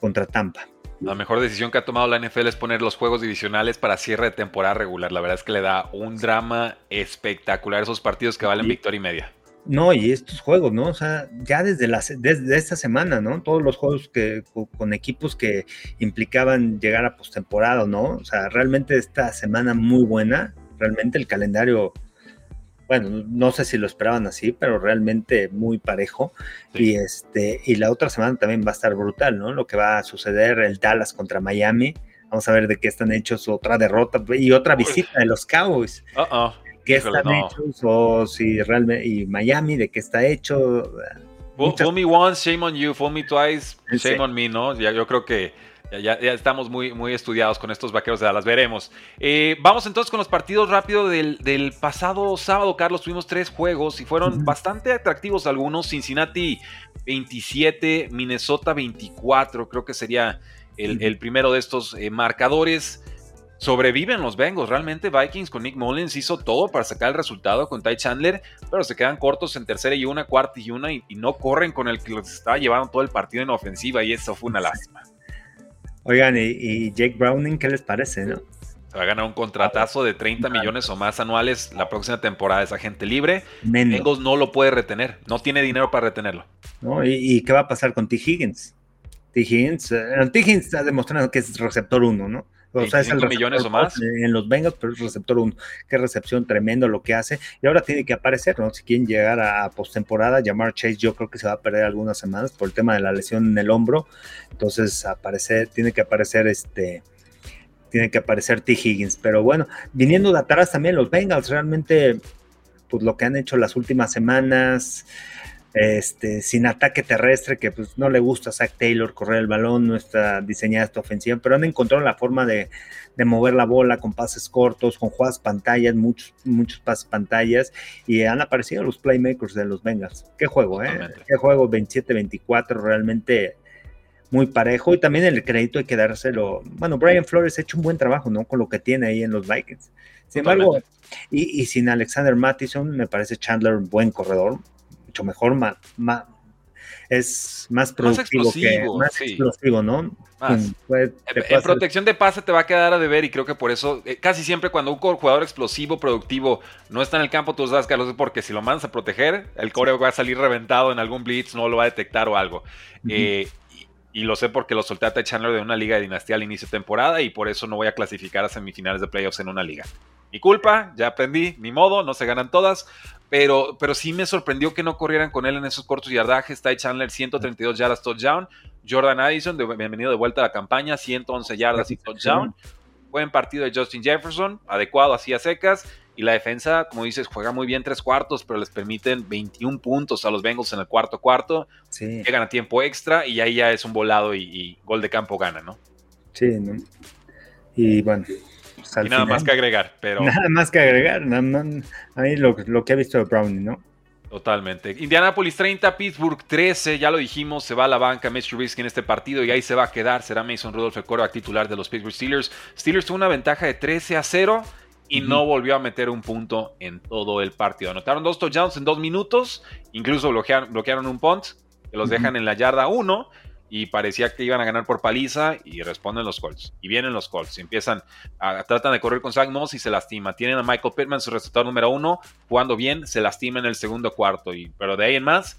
contra Tampa. La mejor decisión que ha tomado la N F L es poner los juegos divisionales para cierre de temporada regular. La verdad es que le da un drama espectacular esos partidos que valen sí. victoria y media. No, y estos juegos, ¿no? O sea, ya desde, la, desde esta semana, ¿no? Todos los juegos que con equipos que implicaban llegar a postemporada, ¿no? O sea, realmente esta semana muy buena, realmente el calendario, bueno, no sé si lo esperaban así, pero realmente muy parejo. Sí. Y este y la otra semana también va a estar brutal, ¿no? Lo que va a suceder, el Dallas contra Miami. Vamos a ver de qué están hechos, otra derrota y otra visita de los Cowboys. Uh-oh. ¿Qué Híjole, están no. hechos? O si realmente, y Miami, ¿de qué está hecho? Fool, fool me once, shame on you. Fool me twice, shame sí. on me, ¿no? Ya, yo creo que ya, ya estamos muy, muy estudiados con estos Vaqueros de Dallas. Veremos. Eh, vamos entonces con los partidos rápidos del, del pasado sábado, Carlos. Tuvimos tres juegos y fueron mm-hmm. bastante atractivos algunos. Cincinnati veintisiete, Minnesota veinticuatro. Creo que sería el, mm-hmm. el primero de estos eh, marcadores. Sobreviven los Bengals, realmente Vikings con Nick Mullins hizo todo para sacar el resultado con Ty Chandler, pero se quedan cortos en tercera y una, cuarta y una, y, y no corren con el que los estaba llevando todo el partido en ofensiva, y eso fue una lástima. Oigan, y, y Jake Browning, ¿qué les parece, no? Se va a ganar un contratazo de treinta millones o más anuales la próxima temporada, es agente libre. Mendo. Bengals no lo puede retener, no tiene dinero para retenerlo. No, ¿y, y qué va a pasar con T. Higgins? T. Higgins, uh, T. Higgins está demostrando que es receptor uno, ¿no? O sea, es el millones o más en los Bengals, pero es receptor uno. Qué recepción tremendo lo que hace. Y ahora tiene que aparecer, ¿no? Si quieren llegar a postemporada, Jamar Chase, yo creo que se va a perder algunas semanas por el tema de la lesión en el hombro. Entonces, aparecer, tiene que aparecer este. Tiene que aparecer T. Higgins. Pero bueno, viniendo de atrás también, los Bengals realmente, pues lo que han hecho las últimas semanas. Este, sin ataque terrestre, que pues no le gusta a Zach Taylor correr el balón, no está diseñada esta ofensiva, pero han encontrado la forma de, de mover la bola con pases cortos, con jugadas pantallas, muchos, muchos pases pantallas, y han aparecido los playmakers de los Bengals. Qué juego, ¿eh? Qué juego, veintisiete veinticuatro, realmente muy parejo, y también el crédito hay que dárselo. Bueno, Brian Flores ha hecho un buen trabajo, ¿no? Con lo que tiene ahí en los Vikings. Sin embargo, y, y sin Alexander Mattison, me parece Chandler un buen corredor, mucho mejor, más, más, es más productivo, más explosivo, que, más sí. explosivo ¿no? Más. Puede, en protección de pase te va a quedar a deber, y creo que por eso, eh, casi siempre cuando un jugador explosivo, productivo, no está en el campo, tú sabes, Carlos, porque si lo mandas a proteger, el coreo va a salir reventado en algún blitz, no lo va a detectar o algo. Uh-huh. Eh, y, y lo sé porque lo solté a Ty Chandler de una liga de dinastía al inicio de temporada, y por eso no voy a clasificar a semifinales de playoffs en una liga. Mi culpa, ya aprendí, ni modo, no se ganan todas, pero, pero sí me sorprendió que no corrieran con él en esos cortos yardajes. Ty Chandler, ciento treinta y dos yardas, touchdown. Jordan Addison, de, bienvenido de vuelta a la campaña, ciento once yardas y touchdown. Buen partido de Justin Jefferson, adecuado, así a secas, y la defensa, como dices, juega muy bien tres cuartos, pero les permiten veintiún puntos a los Bengals en el cuarto cuarto, sí. Llegan a tiempo extra, y ahí ya es un volado y, y gol de campo gana, ¿no? Sí, ¿no? Y bueno... Pues y nada final, más que agregar, pero... Nada más que agregar, nada más, ahí lo, lo que ha visto de Browning, ¿no? Totalmente. Indianapolis treinta, Pittsburgh trece, ya lo dijimos, se va a la banca Mitch Trubisky en este partido, y ahí se va a quedar, será Mason Rudolph el quarterback titular de los Pittsburgh Steelers. Steelers tuvo una ventaja de trece a cero y uh-huh. no volvió a meter un punto en todo el partido. Anotaron dos touchdowns en dos minutos, incluso bloquearon, bloquearon un punt, que los uh-huh. dejan en la yarda uno, y parecía que iban a ganar por paliza, y responden los Colts, y vienen los Colts, y empiezan, a, tratan de correr con Zach Moss y se lastima, tienen a Michael Pittman, su receptor número uno, jugando bien, se lastima en el segundo cuarto, y, pero de ahí en más,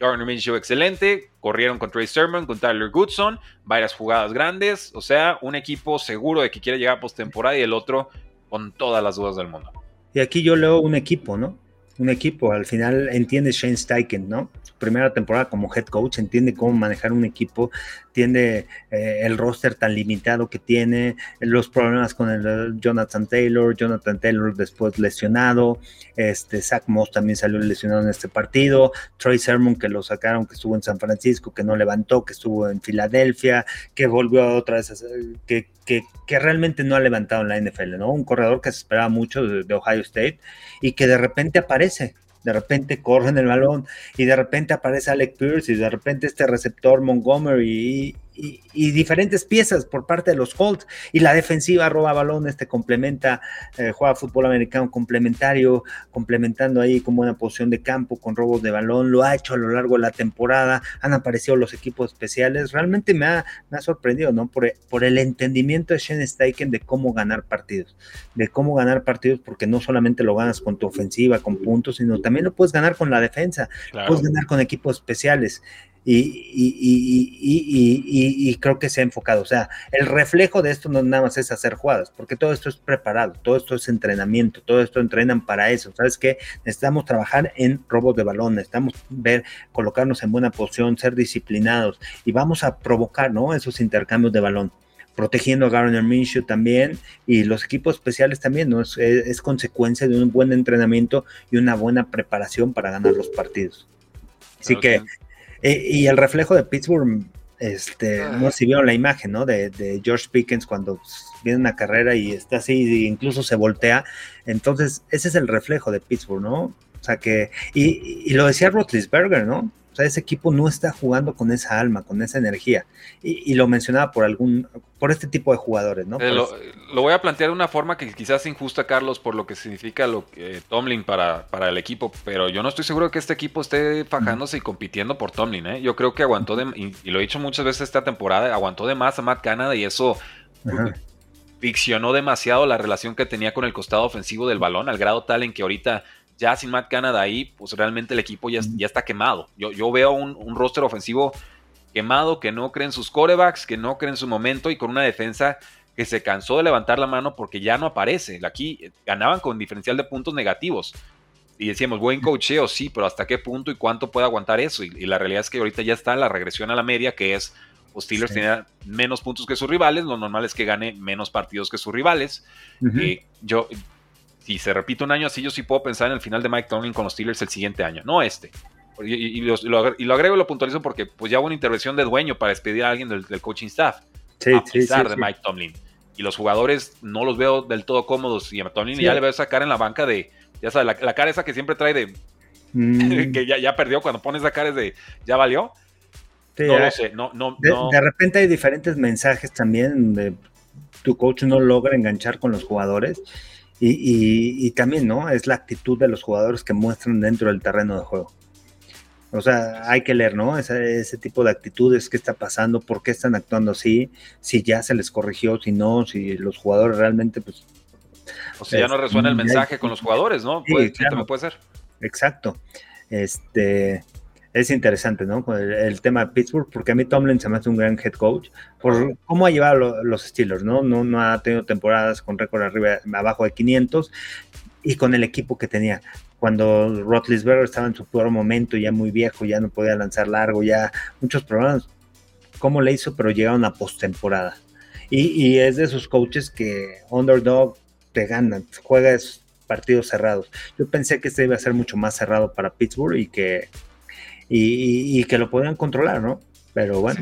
Gardner Minshew excelente, corrieron con Trey Sermon, con Tyler Goodson, varias jugadas grandes, o sea, un equipo seguro de que quiere llegar a postemporada, y el otro con todas las dudas del mundo. Y aquí yo leo un equipo, ¿no? Un equipo, al final entiende Shane Steichen, ¿no? Su primera temporada como head coach, entiende cómo manejar un equipo, entiende eh, el roster tan limitado que tiene, los problemas con el Jonathan Taylor, Jonathan Taylor después lesionado, este Zach Moss también salió lesionado en este partido, Trey Sermon que lo sacaron, que estuvo en San Francisco, que no levantó, que estuvo en Filadelfia, que volvió otra vez, a hacer, que, que, que realmente no ha levantado en la N F L, ¿no? Un corredor que se esperaba mucho de, de Ohio State, y que de repente aparece. De repente corren el balón y de repente aparece Alec Pierce y de repente este receptor Montgomery y, y, y diferentes piezas por parte de los Colts, y la defensiva roba balones, te complementa, eh, juega fútbol americano complementario, complementando ahí con buena posición de campo, con robos de balón, lo ha hecho a lo largo de la temporada, han aparecido los equipos especiales, realmente me ha, me ha sorprendido, ¿no? Por, por el entendimiento de Shane Steichen de cómo ganar partidos, de cómo ganar partidos, porque no solamente lo ganas con tu ofensiva, con puntos, sino también lo puedes ganar con la defensa, claro. Puedes ganar con equipos especiales, Y, y, y, y, y, y creo que se ha enfocado, o sea, el reflejo de esto no nada más es hacer jugadas, porque todo esto es preparado, todo esto es entrenamiento, todo esto entrenan para eso, ¿sabes qué? Necesitamos trabajar en robos de balón, necesitamos ver, colocarnos en buena posición, ser disciplinados, y vamos a provocar, ¿no?, esos intercambios de balón, protegiendo a Gardner Minshew también, y los equipos especiales también, ¿no? Es, es, es consecuencia de un buen entrenamiento y una buena preparación para ganar los partidos. Así okay. que Y el reflejo de Pittsburgh, este, no sé si vieron la imagen, ¿no? De, de George Pickens cuando viene una carrera y está así, incluso se voltea. Entonces, ese es el reflejo de Pittsburgh, ¿no? O sea que, y, y lo decía Roethlisberger, ¿no? O sea, ese equipo no está jugando con esa alma, con esa energía. Y, y lo mencionaba por algún, por este tipo de jugadores, ¿no? Eh, lo, lo voy a plantear de una forma que quizás injusta, Carlos, por lo que significa lo que, eh, Tomlin para, para el equipo. Pero yo no estoy seguro de que este equipo esté fajándose y compitiendo por Tomlin, ¿eh? Yo creo que aguantó, de, y, y lo he dicho muchas veces esta temporada, aguantó de más a Matt Canada y eso... Ajá. Ficcionó demasiado la relación que tenía con el costado ofensivo del balón, al grado tal en que ahorita... Ya sin Matt Canada ahí, pues realmente el equipo ya, ya está quemado. Yo, yo veo un, un roster ofensivo quemado, que no cree en sus quarterbacks, que no cree en su momento, y con una defensa que se cansó de levantar la mano porque ya no aparece. Aquí ganaban con diferencial de puntos negativos. Y decíamos, buen coacheo, sí, pero ¿hasta qué punto y cuánto puede aguantar eso? Y, y la realidad es que ahorita ya está la regresión a la media, que es los Steelers sí. Tenían menos puntos que sus rivales. Lo normal es que gane menos partidos que sus rivales. Uh-huh. Y yo... Si se repite un año así, yo sí puedo pensar en el final de Mike Tomlin con los Steelers el siguiente año, no este. Y, y, y, lo, y lo agrego y lo puntualizo porque pues ya hubo una intervención de dueño para despedir a alguien del, del coaching staff, sí, a pesar sí, sí, de Mike Tomlin. Y los jugadores no los veo del todo cómodos. Y a Tomlin sí. ya le veo esa cara en la banca de, ya sabes, la, la cara esa que siempre trae de, mm. que ya, ya perdió, cuando pone esa cara es de, ya valió. Sí, no lo sé, no, no, de, no. De repente hay diferentes mensajes también de tu coach no logra enganchar con los jugadores. Y, y, y también, ¿no? Es la actitud de los jugadores que muestran dentro del terreno de juego. O sea, hay que leer, ¿no? Ese, ese tipo de actitudes, qué está pasando, por qué están actuando así, si ya se les corrigió, si no, si los jugadores realmente, pues... O sea, es, ya no resuena el mensaje hay, con los jugadores, ¿no? Sí, puede, claro, puede ser. Exacto. Este... Es interesante, ¿no? El, el tema de Pittsburgh, porque a mí Tomlin se me hace un gran head coach por cómo ha llevado lo, los Steelers, ¿no? ¿no? No ha tenido temporadas con récord arriba, abajo de quinientos y con el equipo que tenía. Cuando Roethlisberger estaba en su peor momento, ya muy viejo, ya no podía lanzar largo, ya muchos problemas. ¿Cómo le hizo? Pero llegaron a postemporada. Y, y es de esos coaches que underdog te ganan, juegas partidos cerrados. Yo pensé que este iba a ser mucho más cerrado para Pittsburgh y que Y, y que lo podrían controlar, ¿no? Pero bueno.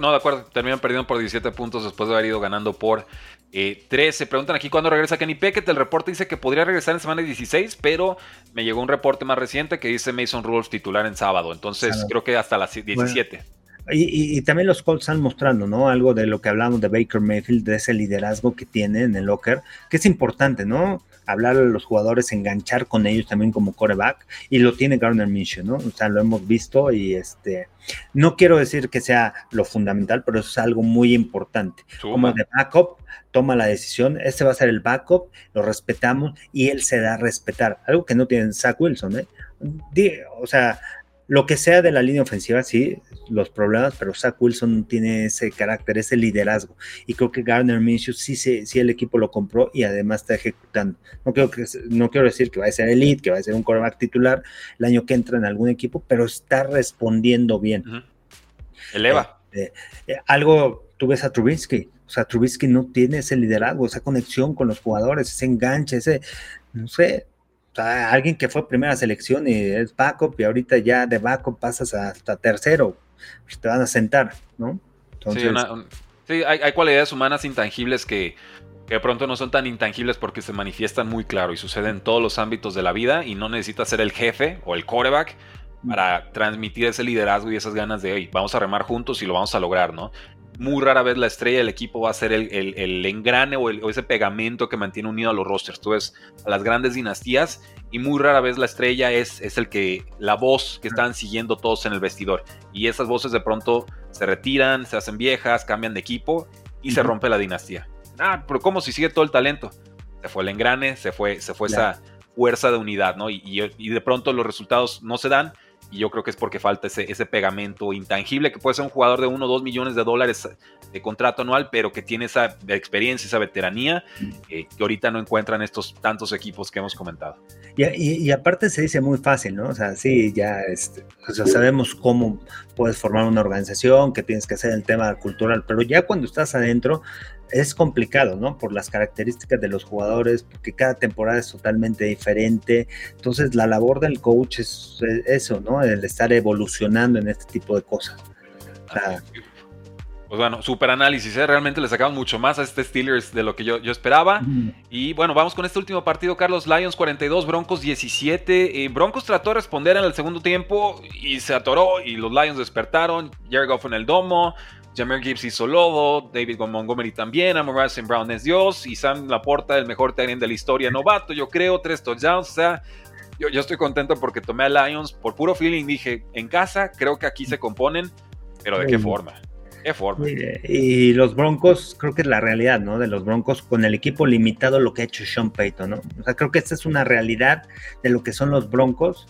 No, de acuerdo, terminan perdiendo por diecisiete puntos después de haber ido ganando por eh, trece. Preguntan aquí cuándo regresa Kenny Pickett. El reporte dice que podría regresar en semana dieciséis, pero me llegó un reporte más reciente que dice Mason Rudolph titular en sábado. Entonces claro. Creo que hasta las diecisiete. Bueno. Y, y, y también los Colts están mostrando, ¿no? Algo de lo que hablamos de Baker Mayfield, de ese liderazgo que tiene en el locker, que es importante, ¿no? Hablar a los jugadores, enganchar con ellos también como quarterback, y lo tiene Gardner Minshew, ¿no? O sea, lo hemos visto y este, no quiero decir que sea lo fundamental, pero eso es algo muy importante. Suma. Como de backup, toma la decisión, este va a ser el backup, lo respetamos y él se da a respetar, algo que no tiene Zach Wilson, ¿eh? O sea, lo que sea de la línea ofensiva, sí, los problemas, pero Zach Wilson tiene ese carácter, ese liderazgo. Y creo que Gardner Minshew sí, sí, sí el equipo lo compró y además está ejecutando. No, creo que, no quiero decir que va a ser elite, que va a ser un quarterback titular el año que entra en algún equipo, pero está respondiendo bien. Uh-huh. Eleva. Eh, eh, algo, tú ves a Trubisky, o sea, Trubisky no tiene ese liderazgo, esa conexión con los jugadores, ese enganche, ese, no sé... O sea, alguien que fue primera selección y es backup y ahorita ya de backup pasas hasta tercero, te van a sentar, ¿no? Entonces... Sí, una, un, sí hay, hay cualidades humanas intangibles que, que de pronto no son tan intangibles porque se manifiestan muy claro y suceden en todos los ámbitos de la vida y no necesitas ser el jefe o el quarterback para transmitir ese liderazgo y esas ganas de, hey, vamos a remar juntos y lo vamos a lograr, ¿no? Muy rara vez la estrella del equipo va a ser el, el, el engrane o, el, o ese pegamento que mantiene unido a los rosters. Tú ves a las grandes dinastías y muy rara vez la estrella es, es el que, la voz que están siguiendo todos en el vestidor. Y esas voces de pronto se retiran, se hacen viejas, cambian de equipo y uh-huh. se rompe la dinastía. Ah, pero ¿cómo si sigue todo el talento? Se fue el engrane, se fue, se fue claro. Esa fuerza de unidad, ¿no? Y, y, y de pronto los resultados no se dan y yo creo que es porque falta ese, ese pegamento intangible, que puede ser un jugador de uno o dos millones de dólares de contrato anual, pero que tiene esa experiencia, esa veteranía, eh, que ahorita no encuentran estos tantos equipos que hemos comentado. Y, y, y aparte se dice muy fácil, ¿no? O sea, sí, ya este, o sea, sabemos cómo puedes formar una organización, que tienes que hacer el tema cultural, pero ya cuando estás adentro es complicado, ¿no? Por las características de los jugadores, porque cada temporada es totalmente diferente. Entonces, la labor del coach es eso, ¿no? El estar evolucionando en este tipo de cosas. O sea, pues bueno, super análisis, ¿eh? Realmente le sacamos mucho más a este Steelers de lo que yo, yo esperaba. Uh-huh. Y bueno, vamos con este último partido, Carlos. Lions cuarenta y dos, Broncos diecisiete. Eh, Broncos trató de responder en el segundo tiempo y se atoró y los Lions despertaron. Jared Goff en el domo. Jahmyr Gibbs hizo lodo, David Montgomery también, Amon-Ra Saint Brown es Dios, y Sam Laporta, el mejor tight end de la historia, novato, yo creo, tres touchdowns, o sea, yo, yo estoy contento porque tomé a Lions por puro feeling, dije, en casa, creo que aquí se componen, pero ¿de qué forma? ¿Qué forma? Y, y los Broncos, creo que es la realidad, ¿no? De los Broncos, con el equipo limitado, lo que ha hecho Sean Payton, ¿no? O sea, creo que esta es una realidad de lo que son los Broncos,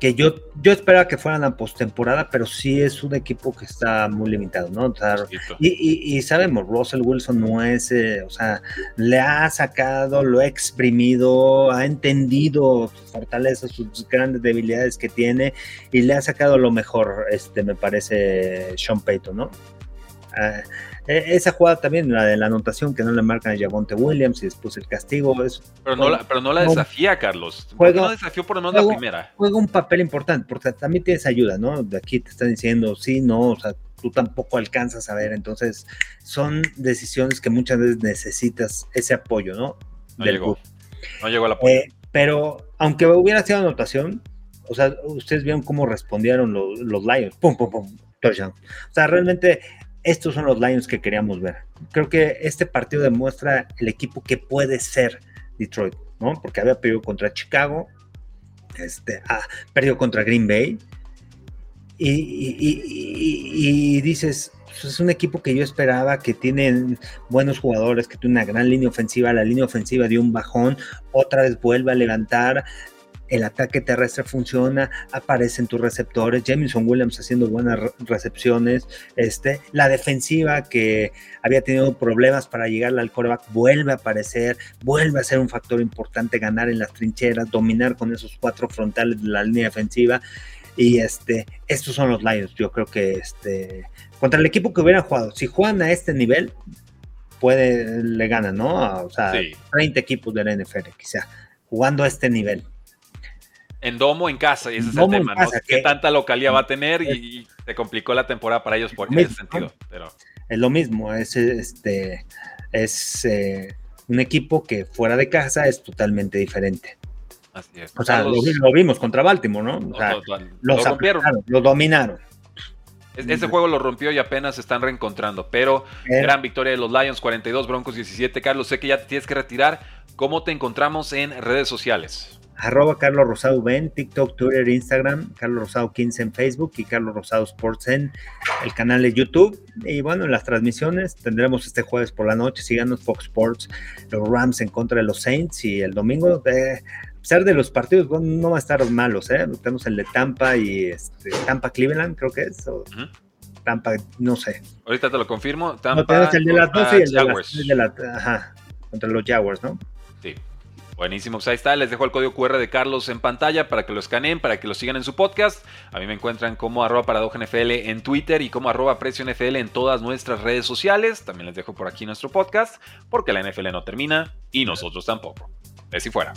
que yo, yo esperaba que fueran a postemporada, pero sí es un equipo que está muy limitado, ¿no? O sea, y, y, y sabemos, Russell Wilson no es, eh, o sea, le ha sacado, lo ha exprimido, ha entendido sus fortalezas, sus grandes debilidades que tiene, y le ha sacado lo mejor, este, me parece, Sean Payton, ¿no? Uh, esa jugada también, la de la anotación que no le marcan a Javonte Williams y después el castigo, es, pero, no la, pero no la desafía, Carlos. Juega, no desafió por lo menos juega, la primera. Juega un papel importante porque también tienes ayuda, ¿no? De aquí te están diciendo sí, no, o sea, tú tampoco alcanzas a ver, entonces son decisiones que muchas veces necesitas ese apoyo, ¿no? No Del llegó, club. no llegó el apoyo. Eh, pero aunque hubiera sido anotación, o sea, ustedes vieron cómo respondieron los, los Lions, pum, pum, pum, touchdown. O sea, realmente estos son los Lions que queríamos ver. Creo que este partido demuestra el equipo que puede ser Detroit, ¿no? Porque había perdido contra Chicago, este, ah, perdió contra Green Bay, y, y, y, y, y dices, pues es un equipo que yo esperaba, que tienen buenos jugadores, que tiene una gran línea ofensiva, la línea ofensiva dio un bajón, otra vez vuelve a levantar, el ataque terrestre funciona, aparecen tus receptores, Jamison Williams haciendo buenas re- recepciones, este, la defensiva que había tenido problemas para llegarle al quarterback vuelve a aparecer, vuelve a ser un factor importante, ganar en las trincheras, dominar con esos cuatro frontales de la línea defensiva, y este, estos son los Lions. Yo creo que este, contra el equipo que hubieran jugado, si juegan a este nivel, puede, le ganan, ¿no? O sea, sí. treinta equipos de la N F L quizá, jugando a este nivel. En domo, en casa, y ese es el tema, ¿no? ¿Qué tanta localía va a tener? Y, y se complicó la temporada para ellos por ese sentido. Pero es lo mismo, es, este, es eh, un equipo que fuera de casa es totalmente diferente. Así es. O sea, Carlos, lo, lo vimos contra Baltimore, ¿no? O sea, los rompieron, los dominaron. Ese juego lo rompió y apenas se están reencontrando, pero eh. gran victoria de los Lions, cuarenta y dos, Broncos diecisiete. Carlos, sé que ya te tienes que retirar. ¿Cómo te encontramos en redes sociales? Arroba Carlos Rosado Ben, TikTok, Twitter, Instagram, Carlos Rosado quince en Facebook y Carlos Rosado Sports en el canal de YouTube. Y bueno, en las transmisiones tendremos este jueves por la noche, síganos, Fox Sports, los Rams en contra de los Saints, y el domingo, eh, a pesar de los partidos, bueno, no va a estar malos, ¿eh? Tenemos el de Tampa y este, Tampa Cleveland, creo que es, o uh-huh. Tampa, no sé. Ahorita te lo confirmo. Tampa, no, tenemos el de las doce y el de las tres de la, ajá, contra los Jaguars, ¿no? Sí. Buenísimo, pues ahí está, les dejo el código Q R de Carlos en pantalla para que lo escaneen, para que lo sigan en su podcast. A mí me encuentran como arroba ParadojaNFL en Twitter y como arroba PrecioNFL en todas nuestras redes sociales. También les dejo por aquí nuestro podcast, porque la N F L no termina y nosotros tampoco. Así fuera.